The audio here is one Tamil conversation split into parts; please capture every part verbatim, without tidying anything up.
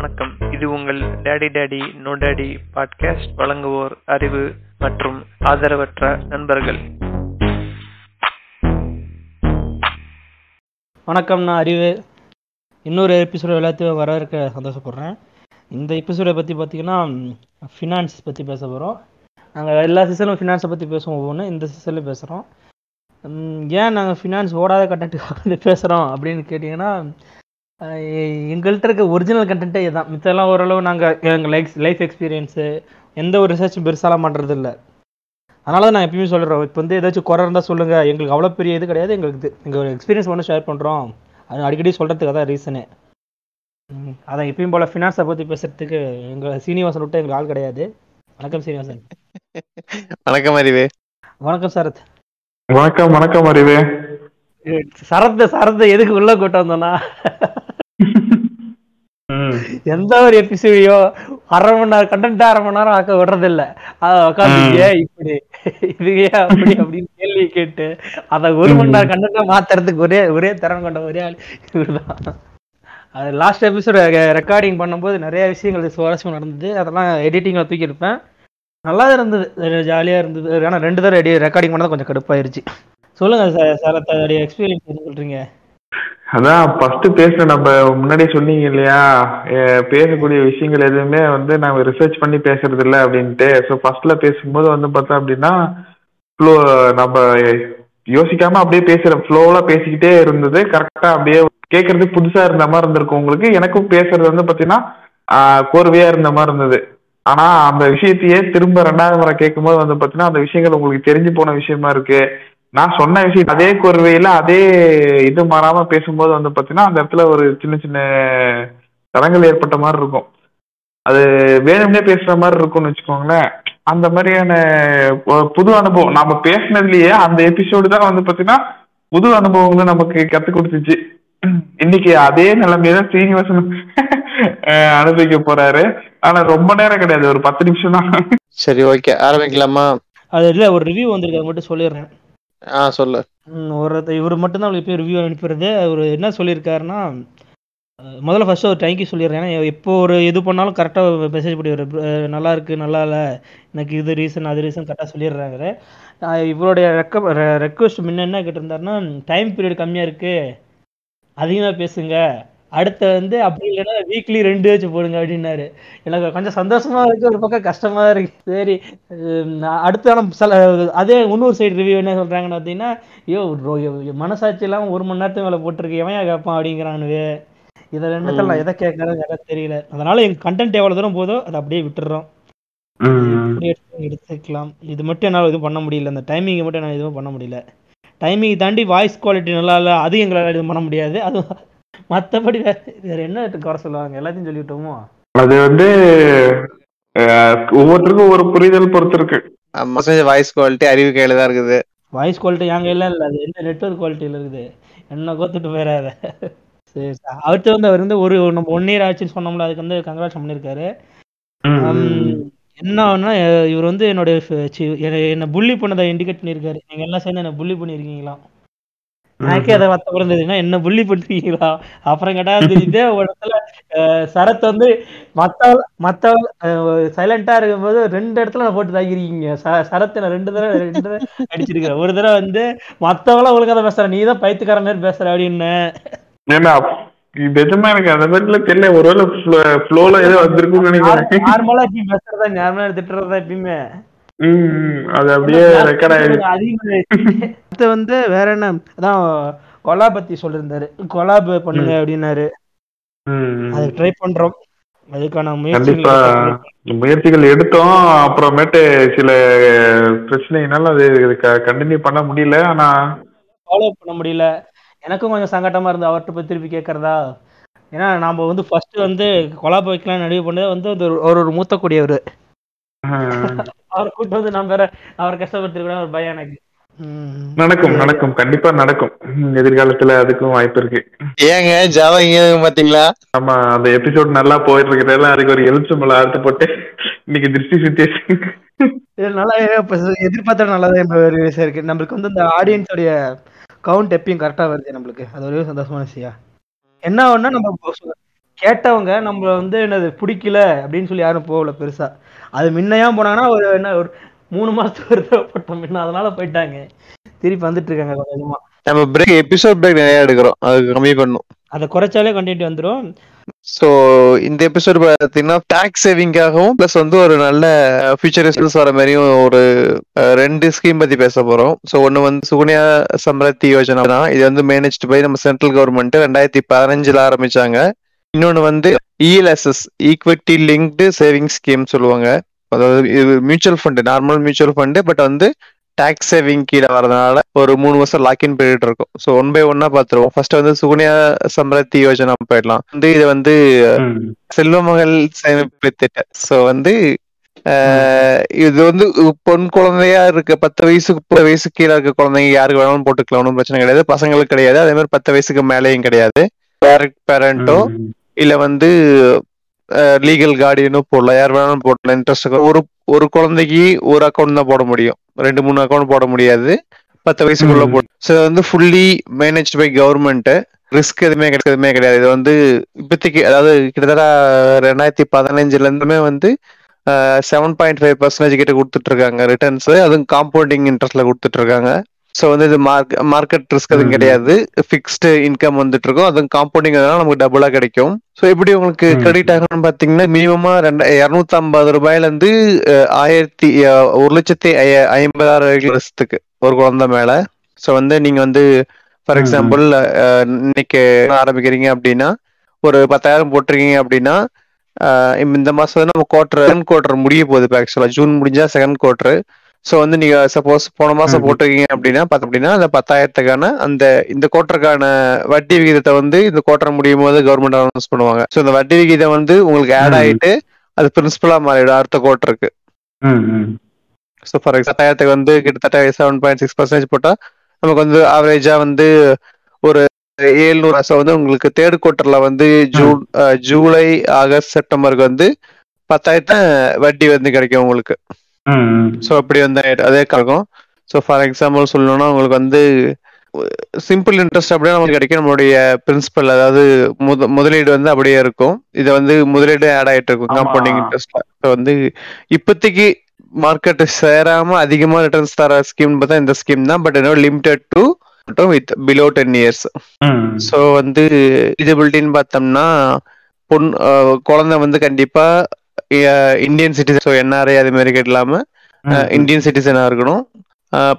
வணக்கம். இது உங்கள் daddy daddy no daddy podcast. வழங்குவோர் அறிவு மற்றும் ஆதரவற்ற நண்பர்கள். வணக்கம், நான் அறிவு. இன்னொரு எபிசோட எல்லாத்தையும் வரவேற்க சந்தோஷப்படுறேன். இந்த எபிசோடை பற்றி பார்த்திங்கன்னா ஃபினான்ஸ் பற்றி பேச போகிறோம். நாங்கள் எல்லா சீசனும் ஃபினான்ஸை பற்றி பேசுவோம் ஒவ்வொன்று. இந்த சீசனில் பேசுகிறோம். ஏன் நாங்கள் ஃபினான்ஸ் ஓடாத கண்டென்ட்டுக்காக பேசுகிறோம் அப்படின்னு கேட்டிங்கன்னா, எங்கள்கிட்ட இருக்க ஒரிஜினல் கண்டென்ட்டே இதுதான். மித்தெல்லாம் ஓரளவு நாங்கள் எங்கள் லைஃப் லைஃப் எக்ஸ்பீரியன்ஸு எந்த ஒரு ரிசர்ச்சும் பெருசாலாம் பண்ணுறது இல்லை. அதனால தான் நான் எப்பயுமே சொல்கிறோம், இப்போ வந்து ஏதாச்சும் குறை இருந்தால் சொல்லுங்கள். எங்களுக்கு அவ்வளோ பெரிய இது கிடையாது. எங்களுக்கு இது எங்கள் எக்ஸ்பீரியன்ஸ் ஒன்று ஷேர் பண்ணுறோம். அது அடிக்கடி சொல்கிறதுக்கு அதான் ரீசனு. அதான் எப்பயும் போல் ஃபினான்ஸை பற்றி பேசுகிறதுக்கு எங்கள் சீனிவாசன் விட்டு எங்களுக்கு ஆள் கிடையாது. வணக்கம் சீனிவாசன். வணக்கம் அறிவு. வணக்கம் சரத். வணக்கம். வணக்கம் அறிவு. சரத் சரத் எதுக்கு உள்ள கூட்டம் வந்தோம்னா, எந்த ஒரு எபிசோடையோ அரை மணி நேரம் கண்டென்ட் அரை மணி நேரம் ஆக்க விடுறதில்ல. உட்காந்து இப்படி இதுவே அப்படி அப்படின்னு கேள்வி கேட்டு அதை ஒரு மணி நேரம் கண்டென்ட்டா மாத்துறதுக்கு ஒரே ஒரே திறன் கொண்ட ஒரே ஆள் இவருதான். அது லாஸ்ட் எபிசோட ரெக்கார்டிங் பண்ணும்போது நிறைய விஷயங்கள் சுவாரஸ்யம் நடந்தது. அதெல்லாம் எடிட்டிங்ல தூக்கி இருப்பேன். நல்லா இருந்தது, ஜாலியாக இருந்தது. ஆனால் ரெண்டு தடவை ரெடி ரெக்கார்டிங் பண்ணால் கொஞ்சம் கடுப்பாயிருச்சு. சொல்லுங்கள் சார், அதோடைய எக்ஸ்பீரியன்ஸ் என்ன சொல்கிறீங்க? அதான் ஃபர்ஸ்ட் பேசுகிற நம்ம முன்னாடியே சொன்னீங்க இல்லையா, பேசக்கூடிய விஷயங்கள் எதுவுமே வந்து நம்ம ரிசர்ச் பண்ணி பேசுறது இல்லை அப்படின்ட்டு. ஸோ ஃபர்ஸ்ட்டில் பேசும்போது வந்து பார்த்தோம் அப்படின்னா ஃப்ளோ, நம்ம யோசிக்காமல் அப்படியே பேசுகிற ஃப்ளோவில் பேசிக்கிட்டே இருந்தது. கரெக்டாக அப்படியே கேட்குறது புதுசாக இருந்த மாதிரி இருந்திருக்கும் உங்களுக்கு. எனக்கும் பேசுறது வந்து பார்த்தீங்கன்னா கோர்வையாக இருந்த மாதிரி இருந்தது. ஆனா அந்த விஷயத்தையே திரும்ப ரெண்டாவது முறை கேட்கும் போது வந்து பாத்தீங்கன்னா அந்த விஷயங்கள் உங்களுக்கு தெரிஞ்சு போன விஷயமா இருக்கு. நான் சொன்ன விஷயம் அதே கோர்வையில அதே இது மாறாம பேசும்போது வந்து பாத்தீங்கன்னா அந்த இடத்துல ஒரு சின்ன சின்ன தடங்கள் ஏற்பட்ட மாதிரி இருக்கும். அது வேணும்னே பேசுற மாதிரி இருக்கும்னு வச்சுக்கோங்களேன். அந்த மாதிரியான புது அனுபவம் நம்ம பேசினதுலயே அந்த எபிசோடு தான் வந்து பாத்தீங்கன்னா புது அனுபவங்களும் நமக்கு கத்து கொடுத்துச்சு. இன்னைக்கு அதே நிலைமையதான் சீனிவாசன் அனுபவிக்க போறாரு. ஆனா ரொம்ப நேரம் கிடையாது, ஒரு பத்து நிமிஷம் தான். சரி, ஓகே, ஆரம்பிக்கலாமா? அது இல்ல, ஒரு ரிவ்யூ வந்திருக்கு, அது மட்டும் சொல்லிடுறேன். ஆ, சொல்லு. ஒரு இவர் மட்டும் தான் இப்போ ரிவ்யூ அனுப்பிடுறது. அவர் என்ன சொல்லியிருக்காருன்னா, முதல்ல ஃபர்ஸ்ட் ஒரு தேங்க்யூ சொல்லிடுறேன். ஏன்னா இப்போ ஒரு இது பண்ணாலும் கரெக்டாக மெசேஜ் பண்ணிடுறாரு. நல்லா இருக்கு, நல்லா இல்லை, எனக்கு இது ரீசன் அது ரீசன் கரெக்டாக சொல்லிடுறாங்க. இவருடைய ரெக்க ரெக்வஸ்ட் முன்ன என்ன கேட்டிருந்தாருன்னா, டைம் பீரியட் கம்மியாக இருக்கு, அதிகமாக பேசுங்க, அடுத்த வந்து அப்படி இல்லைன்னா வீக்லி ரெண்டு வச்சு போடுங்க அப்படின்னாரு. எனக்கு கொஞ்சம் சந்தோஷமா இருக்கு, ஒரு பக்கம் கஷ்டமா இருக்கு. சரி, அடுத்த சில அதே இன்னொரு சைடு ரிவ்யூ என்ன சொல்றாங்கன்னு பார்த்தீங்கன்னா, ஐயோ மனசாட்சி எல்லாம் ஒரு மணி நேரத்துக்கு மேலே போட்டிருக்கு, எவன் கேட்பான் அப்படிங்கிறானுவே. இதை ரெண்டுத்துல நான் எதை கேட்கறேன்னு எனக்கு தெரியல. அதனால எங்க கண்டென்ட் எவ்வளவு தூரம் போதோ அதை அப்படியே விட்டுடுறோம், எடுத்துக்கலாம். இது மட்டும் என்னால் எதுவும் பண்ண முடியல, அந்த டைமிங்கை மட்டும் என்னால் எதுவும் பண்ண முடியல. டைமிங்கை தாண்டி வாய்ஸ் குவாலிட்டி நல்லா இல்லை, அது எங்களால் எதுவும் பண்ண முடியாது. அது மற்றபடி வேற வேற என்ன குறை சொல்லுவாங்க, எல்லாத்தையும் சொல்லிவிட்டோமோ. அது வந்து ஒவ்வொருத்தருக்கும் ஒவ்வொரு புரிதல் பொறுத்து இருக்கு. வாய்ஸ் குவாலிட்டி அறிவு கையில தான் இருக்குது. வாய்ஸ் குவாலிட்டி அங்க எல்லாம் இல்லை, அது என்ன நெட்வொர்க் குவாலிட்டியில் இருக்குது. என்ன கோத்துட்டு போயிடாத. சரி, அவர்கிட்ட வந்து அவர் வந்து ஒரு நம்ம ஒன் இயர் ஆச்சுன்னு சொன்னோம்ல, அதுக்கு வந்து கங்க்ராட்ஸ் பண்ணியிருக்காரு. என்ன ஆகுனா, இவர் வந்து என்னோட என்னை புள்ளி பண்ணதை இண்டிகேட் பண்ணியிருக்காரு. நீங்கள் எல்லாம் சேர்ந்து என்னை புள்ளி பண்ணியிருக்கீங்களா, எனக்கே அதை வத்த பிறந்ததுன்னா என்ன புள்ளி பண்ணிருக்கீங்களா. அப்புறம் கேட்டா தெரிஞ்சு இடத்துல சரத் வந்து மத்தவ மத்த சைலண்டா இருக்கும்போது ரெண்டு இடத்துல நான் போட்டு தாக்கிருக்கீங்க. சரத்தை நான் ரெண்டு தடவை ரெண்டு தடவை அடிச்சிருக்கேன். ஒரு தடவை வந்து மத்தவெல்லாம் உங்களுக்கு தான் பேசுறேன், நீ தான் பைத்தியக்கார மாதிரி பேசுற அப்படின்னு. நிஜமா எனக்கு அந்த மாதிரி தெரியல, ஒருவேளை நார்மலா எப்பயும் பேசுறதா நார்மலா திட்டுறதா எப்பயுமே வந்து வேற என்ன. அதான் கொலா பத்தி சொல்லியிருந்தாரு, கொலா பண்ணுங்க அப்படின்னாரு. அது ட்ரை பண்றோம், அதுக்கான முயற்சிகள் எடுத்தோம். அப்புறமேட்டு சில பிரச்சனைனால அது கண்டினியூ பண்ண முடியல, ஆனா ஃபாலோ பண்ண முடியல. எனக்கும் கொஞ்சம் சங்கடமா இருந்து அவர்கிட்ட போய் திருப்பி கேட்கறதா. ஏன்னா நாம வந்து ஃபர்ஸ்ட் வந்து கொலா வைக்கலாம் முடிவு பண்ணது வந்து ஒரு ஒரு மூத்த கூடியவர் அவர் கூட்டு வந்து நான் வேற அவர் கஷ்டப்படுத்திருக்க ஒரு பயம் எனக்கு. நடக்கும் நடக்கும், கண்டிப்பா நடக்கும் எதிர்காலத்துல, அதுக்கும் வாய்ப்பு இருக்கு. ஏங்க ஜாவங்க பாத்தீங்களா, நம்ம அந்த எபிசோட் நல்லா போயிட்டு இருக்கிறதெல்லாம் அதுக்கு ஒரு எலுமிச்சம்பழம் அறுத்து போட்டு இன்னைக்கு திருஷ்டி சுத்தி நல்லா எதிர்பார்த்தா நல்லாதான் இருக்கு. நம்மளுக்கு வந்து இந்த ஆடியன்ஸ் உடைய கவுண்ட் எப்பயும் கரெக்டா வருது நம்மளுக்கு, அது ஒரு சந்தோஷமான விஷயம். என்ன ஒண்ணா நம்ம கேட்டவங்க நம்மள வந்து என்னது பிடிக்கல அப்படின்னு சொல்லி யாரும் போகல பெருசா. அது முன்னையா போனாங்கன்னா ஒரு என்ன ஒரு மூணு மாசத்துக்கு ஒரு தேவைப்பட்டோம் முன்ன, அதனால போயிட்டாங்க, திருப்பி வந்துட்டு இருக்காங்க கொஞ்சமா. நம்ம பிரேக் எபிசோட் பிரேக் நிறைய எடுக்கிறோம், அதுக்கு கம்மி பண்ணும், அதை குறைச்சாலே கண்டினியூ வந்துடும். ஸோ இந்த எபிசோட் பார்த்தீங்கன்னா டாக்ஸ் சேவிங்காகவும் ப்ளஸ் வந்து ஒரு நல்ல ஃபியூச்சர் ரிசல்ட்ஸ் வர மாதிரியும் ஒரு ரெண்டு ஸ்கீம் பற்றி பேச போகிறோம். ஸோ ஒன்று வந்து சுகன்யா சம்ரித்தி யோஜனா தான், இது வந்து மேனேஜ்டு பை நம்ம சென்ட்ரல் கவர்மெண்ட் ரெண்டாயிரத்தி பதினஞ்சில் ஆரம்பித்தாங்க. இன்னொன்று வந்து ELSS equity linked saving scheme சொல்லுவாங்க, அதாவது இது mutual fund, normal mutual fund, but வந்து டாக்ஸ் சேவிங் கீழே வரதுனால ஒரு மூணு வருஷம் லாக்இன் பீரியட் இருக்கும். ஸோ ஒன் பை ஒன்னா பார்த்துருவோம். ஃபர்ஸ்ட் வந்து சுகன்யா சம்ரித்தி யோஜனா போயிடலாம். வந்து இது வந்து செல்வமகள் சேமிப்பு திட்டம். ஸோ வந்து இது வந்து பொன் குழந்தையா இருக்க பத்து வயசுக்கு பத்து வயசுக்கு கீழே இருக்க குழந்தைங்க யாருக்கு வேணாலும் போட்டுக்கலாம், ஒன்றும் பிரச்சனை கிடையாது. பசங்களுக்கு கிடையாது, அதே மாதிரி பத்து வயசுக்கு மேலேயும் கிடையாது. டேரக்ட் பேரண்டோ இல்லை வந்து லீகல் கார்டியனும் போடலாம், யார் வேணாலும் போடலாம். இன்ட்ரெஸ்ட் ஒரு ஒரு குழந்தைக்கு ஒரு அக்கௌண்ட் தான் போட முடியும், ரெண்டு மூணு அக்கௌண்ட் போட முடியாது, பத்து வயசுக்குள்ள போடும். ஸோ இது வந்து fully manage by government, risk எதுவுமே எதுவுமே கிடையாது. இது வந்து இப்போதைக்கு அதாவது கிட்டத்தட்ட ரெண்டாயிரத்தி பதினஞ்சுல இருந்துமே வந்து செவன் பாயிண்ட் ஃபைவ் பர்சன்டேஜ் கிட்ட கொடுத்துட்டு இருக்காங்க ரிட்டர்ன்ஸ், அதுவும் காம்பவுண்டிங் இன்ட்ரெஸ்ட்ல கொடுத்துட்டு இருக்காங்க. ஸோ வந்து இது மார்க் மார்க்கெட் ரிஸ்க் அதுவும் கிடையாது, ஃபிக்ஸ்டு இன்கம் வந்துட்டு இருக்கும், அதுவும் காம்பவுண்டிங் அதனால நமக்கு டபுளாக கிடைக்கும். ஸோ எப்படி உங்களுக்கு கிரெடிட் ஆகணும்னு பார்த்தீங்கன்னா மினிமமா ரெண்டு இரநூத்தி ஐம்பது ரூபாயிலேருந்து ஆயிரத்தி ஒரு லட்சத்தி ஐம்பதாயிரம் வருஷத்துக்கு ஒரு குழந்தை மேலே. ஸோ வந்து நீங்கள் வந்து ஃபார் எக்ஸாம்பிள் இன்னைக்கு ஆரம்பிக்கிறீங்க அப்படின்னா ஒரு பத்தாயிரம் போட்டிருக்கீங்க அப்படின்னா இந்த மாதம் வந்து நம்ம குவார்டர் செகண்ட் குவார்டர் முடிய போகுது. ஆக்சுவலாக ஜூன் முடிஞ்சா செகண்ட் குவார்டர். ஸோ வந்து நீங்க சப்போஸ் போன மாசம் போட்டிருக்கீங்க அப்படின்னா பார்த்து அப்படின்னா அந்த பத்தாயிரத்துக்கான அந்த இந்த கோட்டருக்கான வட்டி விகிதத்தை வந்து இந்த கோட்டர் முடியும் போது கவர்மெண்ட் அனௌன்ஸ் பண்ணுவாங்க. ஸோ இந்த வட்டி விகிதம் வந்து உங்களுக்கு ஆட் ஆயிட்டு அது பிரின்சிபலா மாறிடும் அடுத்த கோட்டருக்கு. ஸோ ஃபார் எக்ஸாம்பிள் பத்தாயிரத்துக்கு வந்து கிட்டத்தட்ட செவன் பாயிண்ட் சிக்ஸ் பர்சன்டேஜ் போட்டா நமக்கு வந்து ஆவரேஜா வந்து ஒரு ஏழுநூறு. ஸோ வந்து உங்களுக்கு தேர்ட் கோட்டர்ல வந்து ஜூன் ஜூலை ஆகஸ்ட் செப்டம்பருக்கு வந்து பத்தாயிரத்த வட்டி வந்து கிடைக்கும் உங்களுக்கு. ஸோ அப்படி வந்து அதே கிடைக்கும். ஸோ ஃபார் எக்ஸாம்பிள் சொல்லணும்னா உங்களுக்கு வந்து சிம்பிள் இன்ட்ரெஸ்ட் அப்படியே நமக்கு கிடைக்கும், நம்மளுடைய பிரின்சிபல் அதாவது முத முதலீடு வந்து அப்படியே இருக்கும். இதை வந்து முதலீடு ஆட் ஆகிட்டு இருக்கும் காம்பவுண்டிங் இன்ட்ரெஸ்ட்ல. ஸோ வந்து இப்போதைக்கு மார்க்கெட்டு சேராம அதிகமாக ரிட்டர்ன்ஸ் தர ஸ்கீம் பார்த்தா இந்த ஸ்கீம் தான், பட் என்ன limited to with below ten years. So வந்து எலிஜிபிலிட்டின்னு பார்த்தோம்னா பொண்ணு குழந்தை வந்து கண்டிப்பா இந்தியன் சிட்டிசன், என்ஆர்ஐ அது மாதிரி கேட்கலாம இந்தியன் சிட்டிசனா இருக்கணும்,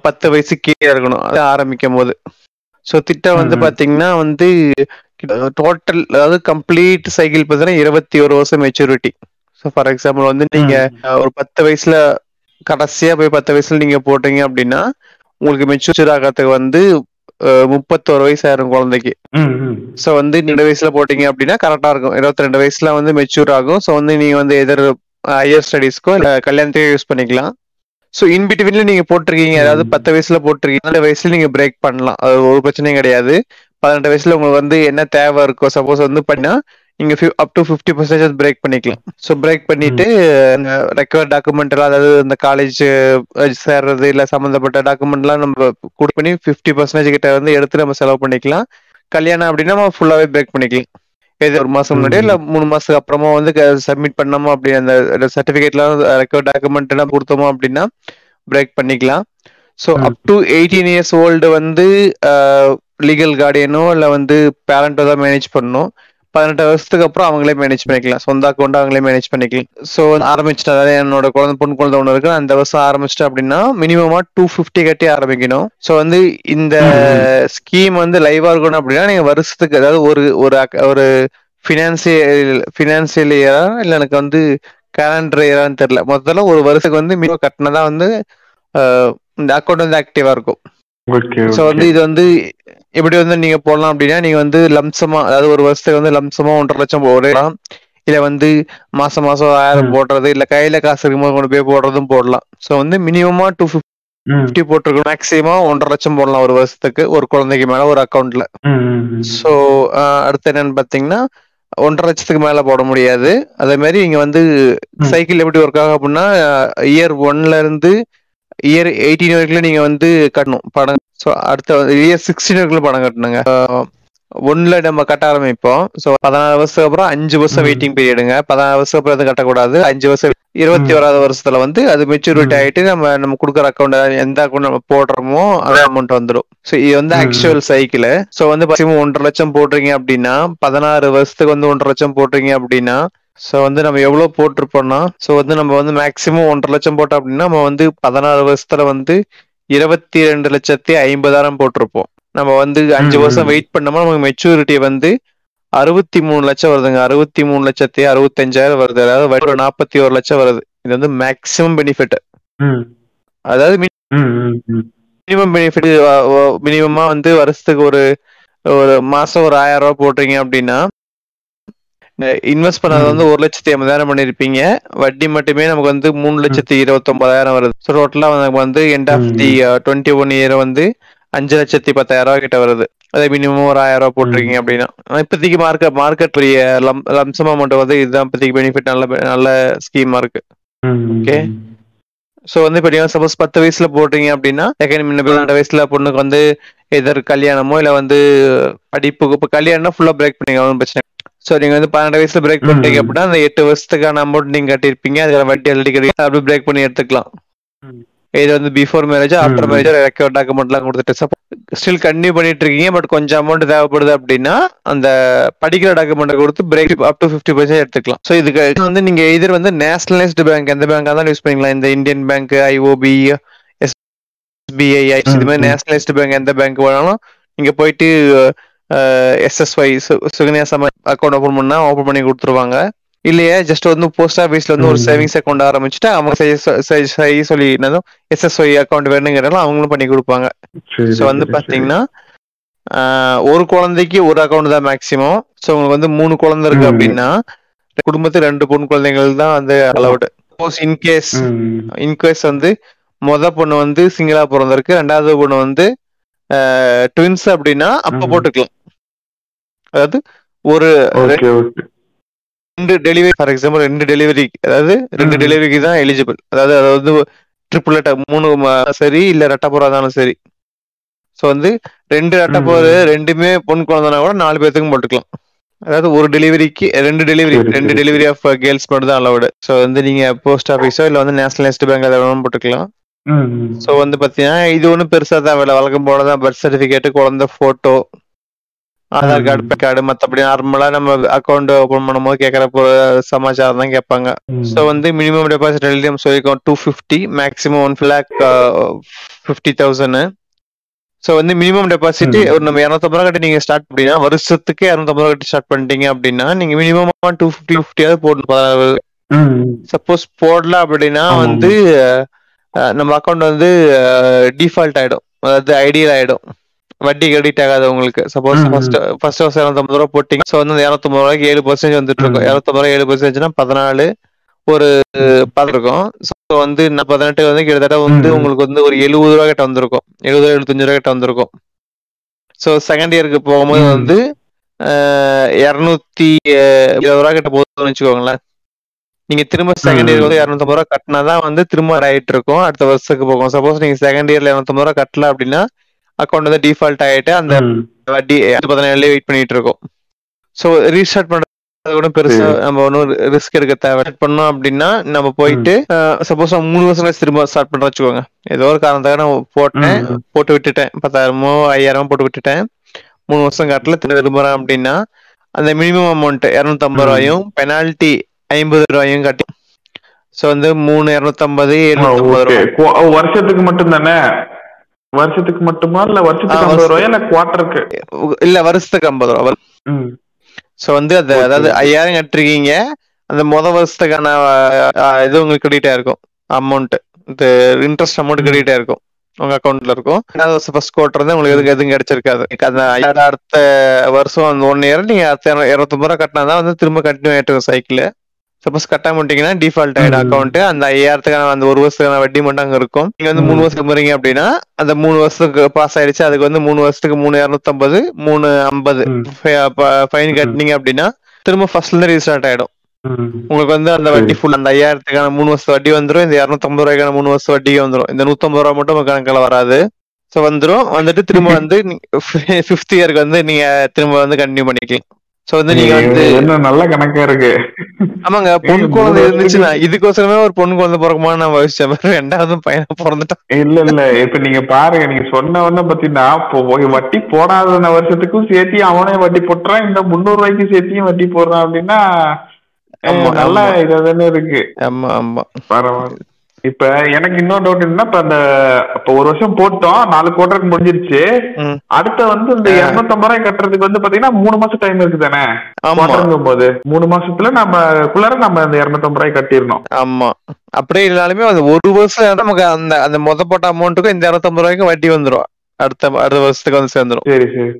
பத்து வயசு கீழே இருக்கணும் அது ஆரம்பிக்கும் போது. ஸோ திட்டம் வந்து பாத்தீங்கன்னா வந்து டோட்டல் அதாவது கம்ப்ளீட் சைக்கிள் பார்த்தீங்கன்னா இருபத்தி ஒரு வருஷம் மெச்சூரிட்டி. ஸோ ஃபார் எக்ஸாம்பிள் வந்து நீங்க ஒரு பத்து வயசுல கடைசியா போய் பத்து வயசுல நீங்க போட்டீங்க அப்படின்னா உங்களுக்கு மெச்சூர் ஆகிறதுக்கு வந்து முப்பத்தோரு வயசு ஆயிரும் குழந்தைக்கு. ஸோ வந்து ரெண்டு வயசுல போட்டீங்க அப்படின்னா கரெக்டா இருக்கும், இருபத்தி ரெண்டு வயசுல வந்து மெச்சூர் ஆகும். ஸோ வந்து நீங்க வந்து எதர் ஹையர் ஸ்டடிஸ்க்கோ இல்லை கல்யாணத்துக்கோ யூஸ் பண்ணிக்கலாம். ஸோ இன் பிட்வீன்ல நீங்க போட்டிருக்கீங்க, அதாவது பத்து வயசுல போட்டிருக்கீங்க, பன்னெண்டு வயசுல நீங்க பிரேக் பண்ணலாம், அது ஒரு பிரச்சனையும் கிடையாது. பதினெட்டு வயசுல உங்களுக்கு வந்து என்ன தேவை இருக்கோ சப்போஸ் வந்து பண்ணா நீங்க up to fifty percentage break பண்ணிக்கலாம். ஸோ பிரேக் பண்ணிட்டு ரெக்வயர்ட் டாக்குமெண்ட் எல்லாம் அதாவது இந்த காலேஜ் சேர்றது இல்லை சம்மந்தப்பட்ட டாக்குமெண்ட் எல்லாம் நம்ம கூட பண்ணி ஃபிஃப்டி பர்சன்டேஜ் கிட்ட வந்து எடுத்து நம்ம செலவு பண்ணிக்கலாம். கல்யாணம் அப்படின்னா நம்ம ஃபுல்லாவே பிரேக் பண்ணிக்கலாம், ஏதோ ஒரு மாசம் முன்னாடி இல்லை மூணு மாசத்துக்கு அப்புறமா வந்து சப்மிட் பண்ணோமா அப்படி அந்த சர்டிஃபிகேட்லாம் ரெக்வயர்ட் டாக்குமெண்ட் எல்லாம் கொடுத்தோமா அப்படின்னா பிரேக் பண்ணிக்கலாம். So up to eighteen years old வந்து லீகல் கார்டியனோ இல்லை வந்து பேரண்டோ தான் மேனேஜ் பண்ணணும். பதினெட்டு வருஷத்துக்கு அப்புறம் அவங்களே மேனேஜ் பண்ணிக்கலாம், சொந்த அக்கௌண்ட் அவங்களே மேனேஜ் பண்ணிக்கலாம். ஸோ ஆரம்பிச்சிட்டா அதாவது என்னோட குழந்தை பொண்ணு குழந்தை ஒன்று இருக்கு அந்த வருஷம் ஆரம்பிச்சிட்டா அப்படின்னா மினிமமா டூ ஃபிஃப்டி கட்டி ஆரம்பிக்கணும். ஸோ வந்து இந்த ஸ்கீம் வந்து லைவா இருக்கணும் அப்படின்னா நீங்க வருஷத்துக்கு அதாவது ஒரு ஒரு ஃபினான்சியல் ஃபினான்சியல் இயரா இல்லை எனக்கு வந்து கேலண்டர் இயரான்னு தெரியல, மொத்தத்தில் ஒரு வருஷத்துக்கு வந்து மினிமம் கட்டினதான் வந்து இந்த அக்கௌண்ட் வந்து ஆக்டிவா இருக்கும். ஸோ வந்து இது வந்து எப்படி வந்து நீங்க போடலாம் அப்படின்னா நீங்க வந்து லம்சமா அதாவது ஒரு வருஷத்துக்கு வந்து லம்சமா ஒன்றரை லட்சம் போடலாம், இல்லை வந்து மாசம் மாசம் ஆயிரம் போடுறது, இல்லை கையில காசு இருக்கும்போது கொண்டு போய் போடுறதும் போடலாம். ஸோ வந்து மினிமமா டூ ஃபிஃப்டி போட்டிருக்கணும், மேக்சிமம் ஒன்றரை லட்சம் போடலாம் ஒரு வருஷத்துக்கு ஒரு குழந்தைக்கு மேல ஒரு அக்கௌண்ட்ல. ஸோ அடுத்து என்னன்னு பாத்தீங்கன்னா ஒன்றரை லட்சத்துக்கு மேல போட முடியாது. அதே மாதிரி நீங்க வந்து சைக்கிள் எப்படி ஒர்க் ஆகும் அப்படின்னா இயர் ஒன்ல இருந்து இயர் எயிட்டீன் வரைக்கும் நீங்க வந்து கட்டணும் பணம். ஸோ அடுத்த இயர் சிக்ஸ்டீன் வரைக்கும் பணம் கட்டணுங்க. ஒன்றில் நம்ம கட்ட ஆரம்பிப்போம். ஸோ பதினாறு வருஷத்துக்கு அப்புறம் அஞ்சு வருஷம் வெயிட்டிங் பீரியடுங்க. பதினாறு வருஷத்துக்கு அப்புறம் எதுவும் கட்டக்கூடாது. அஞ்சு வருஷம் இருபத்தி ஓராவது வருஷத்துல வந்து அது மெச்சூரிட்டி ஆகிட்டு நம்ம நம்ம கொடுக்குற அக்கௌண்ட் எந்த அக்கௌண்ட் நம்ம போடுறோமோ அதே அமௌண்ட் வந்துடும். ஸோ இது வந்து ஆக்சுவல் சைக்கிள். ஸோ வந்து பார்த்தீங்கன்னா ஒன்றரை லட்சம் போடுறீங்க அப்படின்னா பதினாறு வருஷத்துக்கு வந்து ஒன்றரை லட்சம் போடுறீங்க அப்படின்னா ஸோ வந்து நம்ம எவ்வளோ போட்டிருப்போம்னா ஸோ வந்து நம்ம வந்து மேக்ஸிமம் ஒன்றரை லட்சம் போட்டோம் அப்படின்னா நம்ம வந்து பதினாறு வருஷத்துல வந்து இருபத்தி ரெண்டு லட்சத்தி ஐம்பதாயிரம் போட்டிருப்போம். நம்ம வந்து அஞ்சு வருஷம் வெயிட் பண்ணோம்னா நமக்கு மெச்சூரிட்டி வந்து அறுபத்தி மூணு லட்சம் வருதுங்க. அறுபத்தி மூணு லட்சத்தி அறுபத்தஞ்சாயிரம் வருது. அதாவது நாற்பத்தி ஒரு லட்சம் வருது. இது வந்து மேக்ஸிமம் பெனிஃபிட். அதாவது மினிமம் பெனிஃபிட் மினிமமா வந்து வருஷத்துக்கு ஒரு ஒரு மாசம் ஒரு ஆயிரம் ரூபாய் போடுறீங்க அப்படின்னா இன்வெஸ்ட் பண்ணது வந்து ஒரு லட்சத்தி ஐம்பதாயிரம் பண்ணிருப்பீங்க. வட்டி மட்டுமே நமக்கு வந்து மூணு லட்சத்தி இருபத்தி ஒன்பதாயிரம் வருது. ஸோ டோட்டலா நமக்கு வந்து end of the twenty one year வந்து அஞ்சு லட்சத்தி பத்தாயிரம் ரூபாய் கிட்ட வருது. அதே மினிமம் ஒரு ஆயிரம் ரூபாய் போட்டிருக்கீங்க அப்படின்னா இப்போதைக்கு மார்க்கெட் மார்க்கெட் பெரிய லம்சம் அமௌண்ட் வந்து இதுதான் இப்போதைக்கு பெனிஃபிட். நல்ல நல்ல ஸ்கீமா இருக்கு. ஓகே. ஸோ வந்து இப்போ சப்போஸ் பத்து வயசுல போட்டீங்க அப்படின்னா ரெண்டு வயசுல பொண்ணுக்கு வந்து எதிர் கல்யாணமோ இல்லை வந்து படிப்புக்கு இப்போ கல்யாணம்னா ஃபுல்லாக பிரேக் பண்ணிங்க ஒன்றும் பிரச்சனை. ஸோ நீங்கள் வந்து பன்னெண்டு வயசுல பிரேக் பண்ணிட்டீங்க அப்படின்னா அந்த எட்டு வருஷத்துக்கான அமௌண்ட் நீங்கள் கட்டியிருப்பீங்க. அதுக்கான வட்டி ஆல்ரெடி கிடையாது. அப்படி பிரேக் பண்ணி எடுத்துக்கலாம். இது வந்து before marriage after marriage record டாக்குமெண்ட்லாம் கொடுத்துட்டு ஸ்டில் கண்டினியூ பண்ணிட்டு இருக்கீங்க. பட் கொஞ்சம் அமௌண்ட் தேவைப்படுது அப்படின்னா அந்த படிக்கிற டாக்குமெண்ட்டை கொடுத்து break up to fifty percent எடுத்துக்கலாம். ஸோ இதுக்கு வந்து நீங்க எதிர் வந்து நேஷனலைஸ்டு பேங்க் எந்த பேங்காக தான் யூஸ் பண்ணிக்கலாம். இந்த இந்தியன் பேங்க், ஐஓபி, எஸ்பிஐ, இது மாதிரி நேஷனலைஸ்டு பேங்க் எந்த பேங்க் வேணாலும் நீங்க போயிட்டு SSY Sukanya Samriddhi account open பண்ணா ஓப்பன் பண்ணி கொடுத்துருவாங்க. இல்லையே ஜஸ்ட் வந்து போஸ்ட் ஆஃபீஸ்ல வந்து ஒரு சேவிங்ஸ் அக்கௌண்ட் ஆரம்பிச்சுட்டு அவங்க சொல்லி எஸ்எஸ்ஒய் அக்கௌண்ட் வேணுங்கிறதால அவங்களும் பண்ணி கொடுப்பாங்க. ஸோ வந்து பாத்தீங்கன்னா ஒரு குழந்தைக்கு ஒரு அக்கௌண்ட் தான் மேக்சிமம். ஸோ உங்களுக்கு வந்து மூணு குழந்தை இருக்கு அப்படின்னா குடும்பத்துல ரெண்டு பொண்ணு குழந்தைகள் தான் வந்து அலவுட். சப்போஸ் இன்கேஸ் இன்கேஸ் வந்து முத பொண்ணு வந்து சிங்கிளா பிறந்திருக்கு, ரெண்டாவது பொண்ணு வந்து ட்வின்ஸ் அப்படின்னா அப்ப போட்டுக்கலாம். அதாவது ஒரு ரெண்டு டெலிவரி ஃபார் எக்ஸாம்பிள் ரெண்டு டெலிவரி அதாவது ரெண்டு டெலிவரிக்கு தான் எலிஜிபிள். அதாவது அது வந்து ட்ரிபிள் அட்டா மூணு சரி இல்லை ரெட்டப்புறா தானும் சரி. ஸோ வந்து ரெண்டு ரெட்டப்புற ரெண்டுமே பொன் குழந்தைனா கூட நாலு பேர்த்துக்கும் போட்டுக்கலாம். அதாவது ஒரு டெலிவரிக்கு ரெண்டு டெலிவரி ரெண்டு டெலிவரி ஆஃப் கேர்ள்ஸ் மட்டும் தான் அலவுடு. ஸோ வந்து நீங்க போஸ்ட் ஆஃபீஸோ இல்லை வந்து நேஷனலைஸ்டு பேங்க் அதை வேணாலும் போட்டுக்கலாம். ஸோ வந்து பார்த்தீங்கன்னா இது ஒன்றும் பெருசாக தான் வேலை. வழக்கம் போல தான் பர்த் சர்டிஃபிகேட்டு, குழந்தை photo, Aadhaar card, pan card, மற்றபடி நார்மலா நம்ம அக்கௌண்ட் ஓபன் பண்ணும் போது கேட்கற சமாச்சாரம் தான் கேட்பாங்க. ஸோ வந்து மினிமம் டெபாசிட் நம்ம சொல்லியிருக்கோம் two fifty maximum one lakh fifty thousand. So வந்து மினிமம் டெபாசிட் ஒரு நம்ம இரநூத்தம்பது ரூபா கட்டி நீங்க ஸ்டார்ட் அப்படின்னா வருஷத்துக்கு இரநூத்தம்பது ரூபா கட்டி ஸ்டார்ட் பண்ணிட்டீங்க அப்படின்னா நீங்க மினிமமா டூ ஃபிஃப்டி ஃபிஃப்டியாவது போடணும். பதினாறு சப்போஸ் போடல அப்படின்னா வந்து நம்ம அக்கௌண்ட் வந்து டிஃபால்ட் ஆயிடும். அதாவது ஐடியல் ஆயிடும், வட்டி கிரெடிட் ஆகாது உங்களுக்கு. சப்போஸ் ஃபர்ஸ்ட் ஃபர்ஸ்ட் வருஷம் இரநூத்தம்பது ரூபா போட்டீங்க. ஸோ வந்து இரநூத்தம்பது ரூபாய்க்கு ஏழு பர்சன்டேஜ் வந்துட்டு இருக்கும். இரநூத்தம்பது ரூபா ஏழு பர்சன்டேஜ்னா பதினாலு ஒரு பார்த்துருக்கோம். ஸோ வந்து நான் பதினெட்டு வந்து கிட்டத்தட்ட வந்து உங்களுக்கு வந்து ஒரு எழுபது ரூபா கிட்ட வந்திருக்கும். எழுபது ரூபா எழுபத்தஞ்சு ரூபா கிட்ட வந்திருக்கும். ஸோ செகண்ட் இயருக்கு போகும்போது வந்து இரநூத்தி இருபது ரூபா கிட்ட போதும்னு வச்சுக்கோங்களேன். நீங்க திரும்ப செகண்ட் இயர் வந்து இரநூத்தம்பது ரூபா கட்டினாதான் வந்து திரும்ப ஆயிட்டு இருக்கும் அடுத்த வருஷத்துக்கு போகும். சப்போஸ் நீங்க செகண்ட் இயர்ல இரநூத்தம்பது ரூபா கட்டல அப்படின்னா அக்கௌண்ட் வந்து டிஃபால்ட் ஆயிட்டு அந்த வட்டி பதினேழுல வெயிட் பண்ணிட்டு இருக்கோம். ஸோ ரீஸ்டார்ட் பண்றது கூட பெருசா நம்ம ஒன்றும் ரிஸ்க் எடுக்க தேவை. பண்ணோம் அப்படின்னா நம்ம போயிட்டு சப்போஸ் மூணு வருஷம் திரும்ப ஸ்டார்ட் பண்ற வச்சுக்கோங்க. ஏதோ ஒரு காரணத்துக்காக நான் போட்டேன், போட்டு விட்டுட்டேன், பத்தாயிரமோ ஐயாயிரமோ போட்டு விட்டுட்டேன், மூணு வருஷம் காட்டில திரும்ப விரும்புறேன் அப்படின்னா அந்த மினிமம் அமௌண்ட் இரநூத்தம்பது ரூபாயும் பெனால்ட்டி ஐம்பது ரூபாயும் கட்டி ஸோ வந்து மூணு இரநூத்தம்பது எழுநூத்தம்பது வருஷத்துக்கு மட்டும் தானே. வருஷத்துக்கு மட்டுமா இல்ல வருஷத்துக்கு ஐம்பது ரூபாய் இல்ல குவார்டருக்கு இல்ல வருஷத்துக்கு ஐம்பது ரூபாய். சோ வந்து அது அதாவது ஐயாயிரம் கட்டிருக்கீங்க அந்த முத வருஷத்துக்கான இது உங்களுக்கு கிரெடிட்டா இருக்கும் அமௌண்ட். இது இன்ட்ரெஸ்ட் அமௌண்ட் கிரெடிட்டா இருக்கும் உங்க அக்கௌண்ட்ல இருக்கும். ரெண்டாவது வருஷம் ஃபர்ஸ்ட் குவார்டர் தான் உங்களுக்கு எதுக்கு எதுவும் கிடைச்சிருக்காது. அந்த ஐயாயிரம் அடுத்த வருஷம் அந்த ஒன் இயர் நீங்க இருபத்தொன்பது ரூபா கட்டினாதான் வந்து திரும்ப கண்டினியூ ஆயிட்டு சைக்கிள். சப்போஸ் கட்டாம விட்டீங்கன்னா டிஃபால்ட் ஆயிடும் அக்கௌண்ட். அந்த ஐயாயிரத்துக்கான அந்த ஒரு வருஷத்துக்கான வட்டி மட்டும் அங்க இருக்கும். நீங்க வந்து மூணு வருஷத்துக்கு போறீங்க அப்படின்னா அந்த மூணு வருஷத்துக்கு பாஸ் ஆயிடுச்சு அதுக்கு வந்து மூணு வருஷத்துக்கு மூணு இரநூத்தம்பது மூணு ஐம்பது ஃபைன் கட்டினீங்க அப்படின்னா திரும்ப ஃபர்ஸ்ட்ல இருந்து ரீஸ்டார்ட் ஆயிடும். உங்களுக்கு வந்து அந்த வட்டி ஃபுல் அந்த ஐயாயிரத்துக்கான மூணு வருஷத்து வட்டி வந்துடும். இந்த இரநூத்தம்பது ரூபாய்க்கான மூணு வருஷத்து வட்டிக்கு வந்துடும். இந்த நூத்தம்பது ரூபா மட்டும் கணக்கில் வராது. ஸோ வந்துடும். வந்துட்டு திரும்ப வந்து ஃபிஃப்த் இயருக்கு வந்து நீங்க திரும்ப வந்து கண்டினியூ பண்ணிக்கலாம். சோ வந்து நீங்க வந்து என்ன நல்ல கணக்கா இருக்கு. ஆமாங்க, பொண்ணு குழந்தை இருந்துச்சுன்னா இதுக்கோசரமே ஒரு பொண்ணு குழந்தை பிறக்குமா நான் யோசிச்ச மாதிரி ரெண்டாவது பையனா பிறந்துட்டான். இல்ல இல்ல இப்ப நீங்க பாருங்க, நீங்க சொன்னவன பத்தினா வட்டி போடாத வருஷத்துக்கும் சேர்த்தி அவனே வட்டி போட்டுறான், இந்த முன்னூறு ரூபாய்க்கு சேர்த்தியும் வட்டி போடுறான் அப்படின்னா நல்லா இதானே இருக்கு. ஆமா ஆமா பரவாயில்ல. இப்ப எனக்கு இன்னொரு டவுட் என்னன்னா, இப்ப அந்த இப்ப ஒரு வருஷம் போட்டோம், நாலு குவார்டருக்கு முடிஞ்சிருச்சு, அடுத்த வந்து இந்த இருநூத்தம்பது ரூபாய் கட்டுறதுக்கு வந்து பாத்தீங்கன்னா மூணு மாசம் டைம் இருக்கு தானே? குவார்டருங்கும் போது மூணு மாசத்துல நம்மக்குள்ளார நம்ம அந்த இருநூத்தம்பது ரூபாய் கட்டிடணும். ஆமா, அப்படியே இருந்தாலுமே அந்த ஒரு வருஷம் நமக்கு அந்த அந்த மொத போட்ட அமௌண்ட்டுக்கும் இந்த இருநூத்தம்பது ரூபாய்க்கும் வட்டி வந்துடும், அடுத்த அடுத்த வருஷத்துக்கு வந்து சேர்ந்துடும். சரி சரி.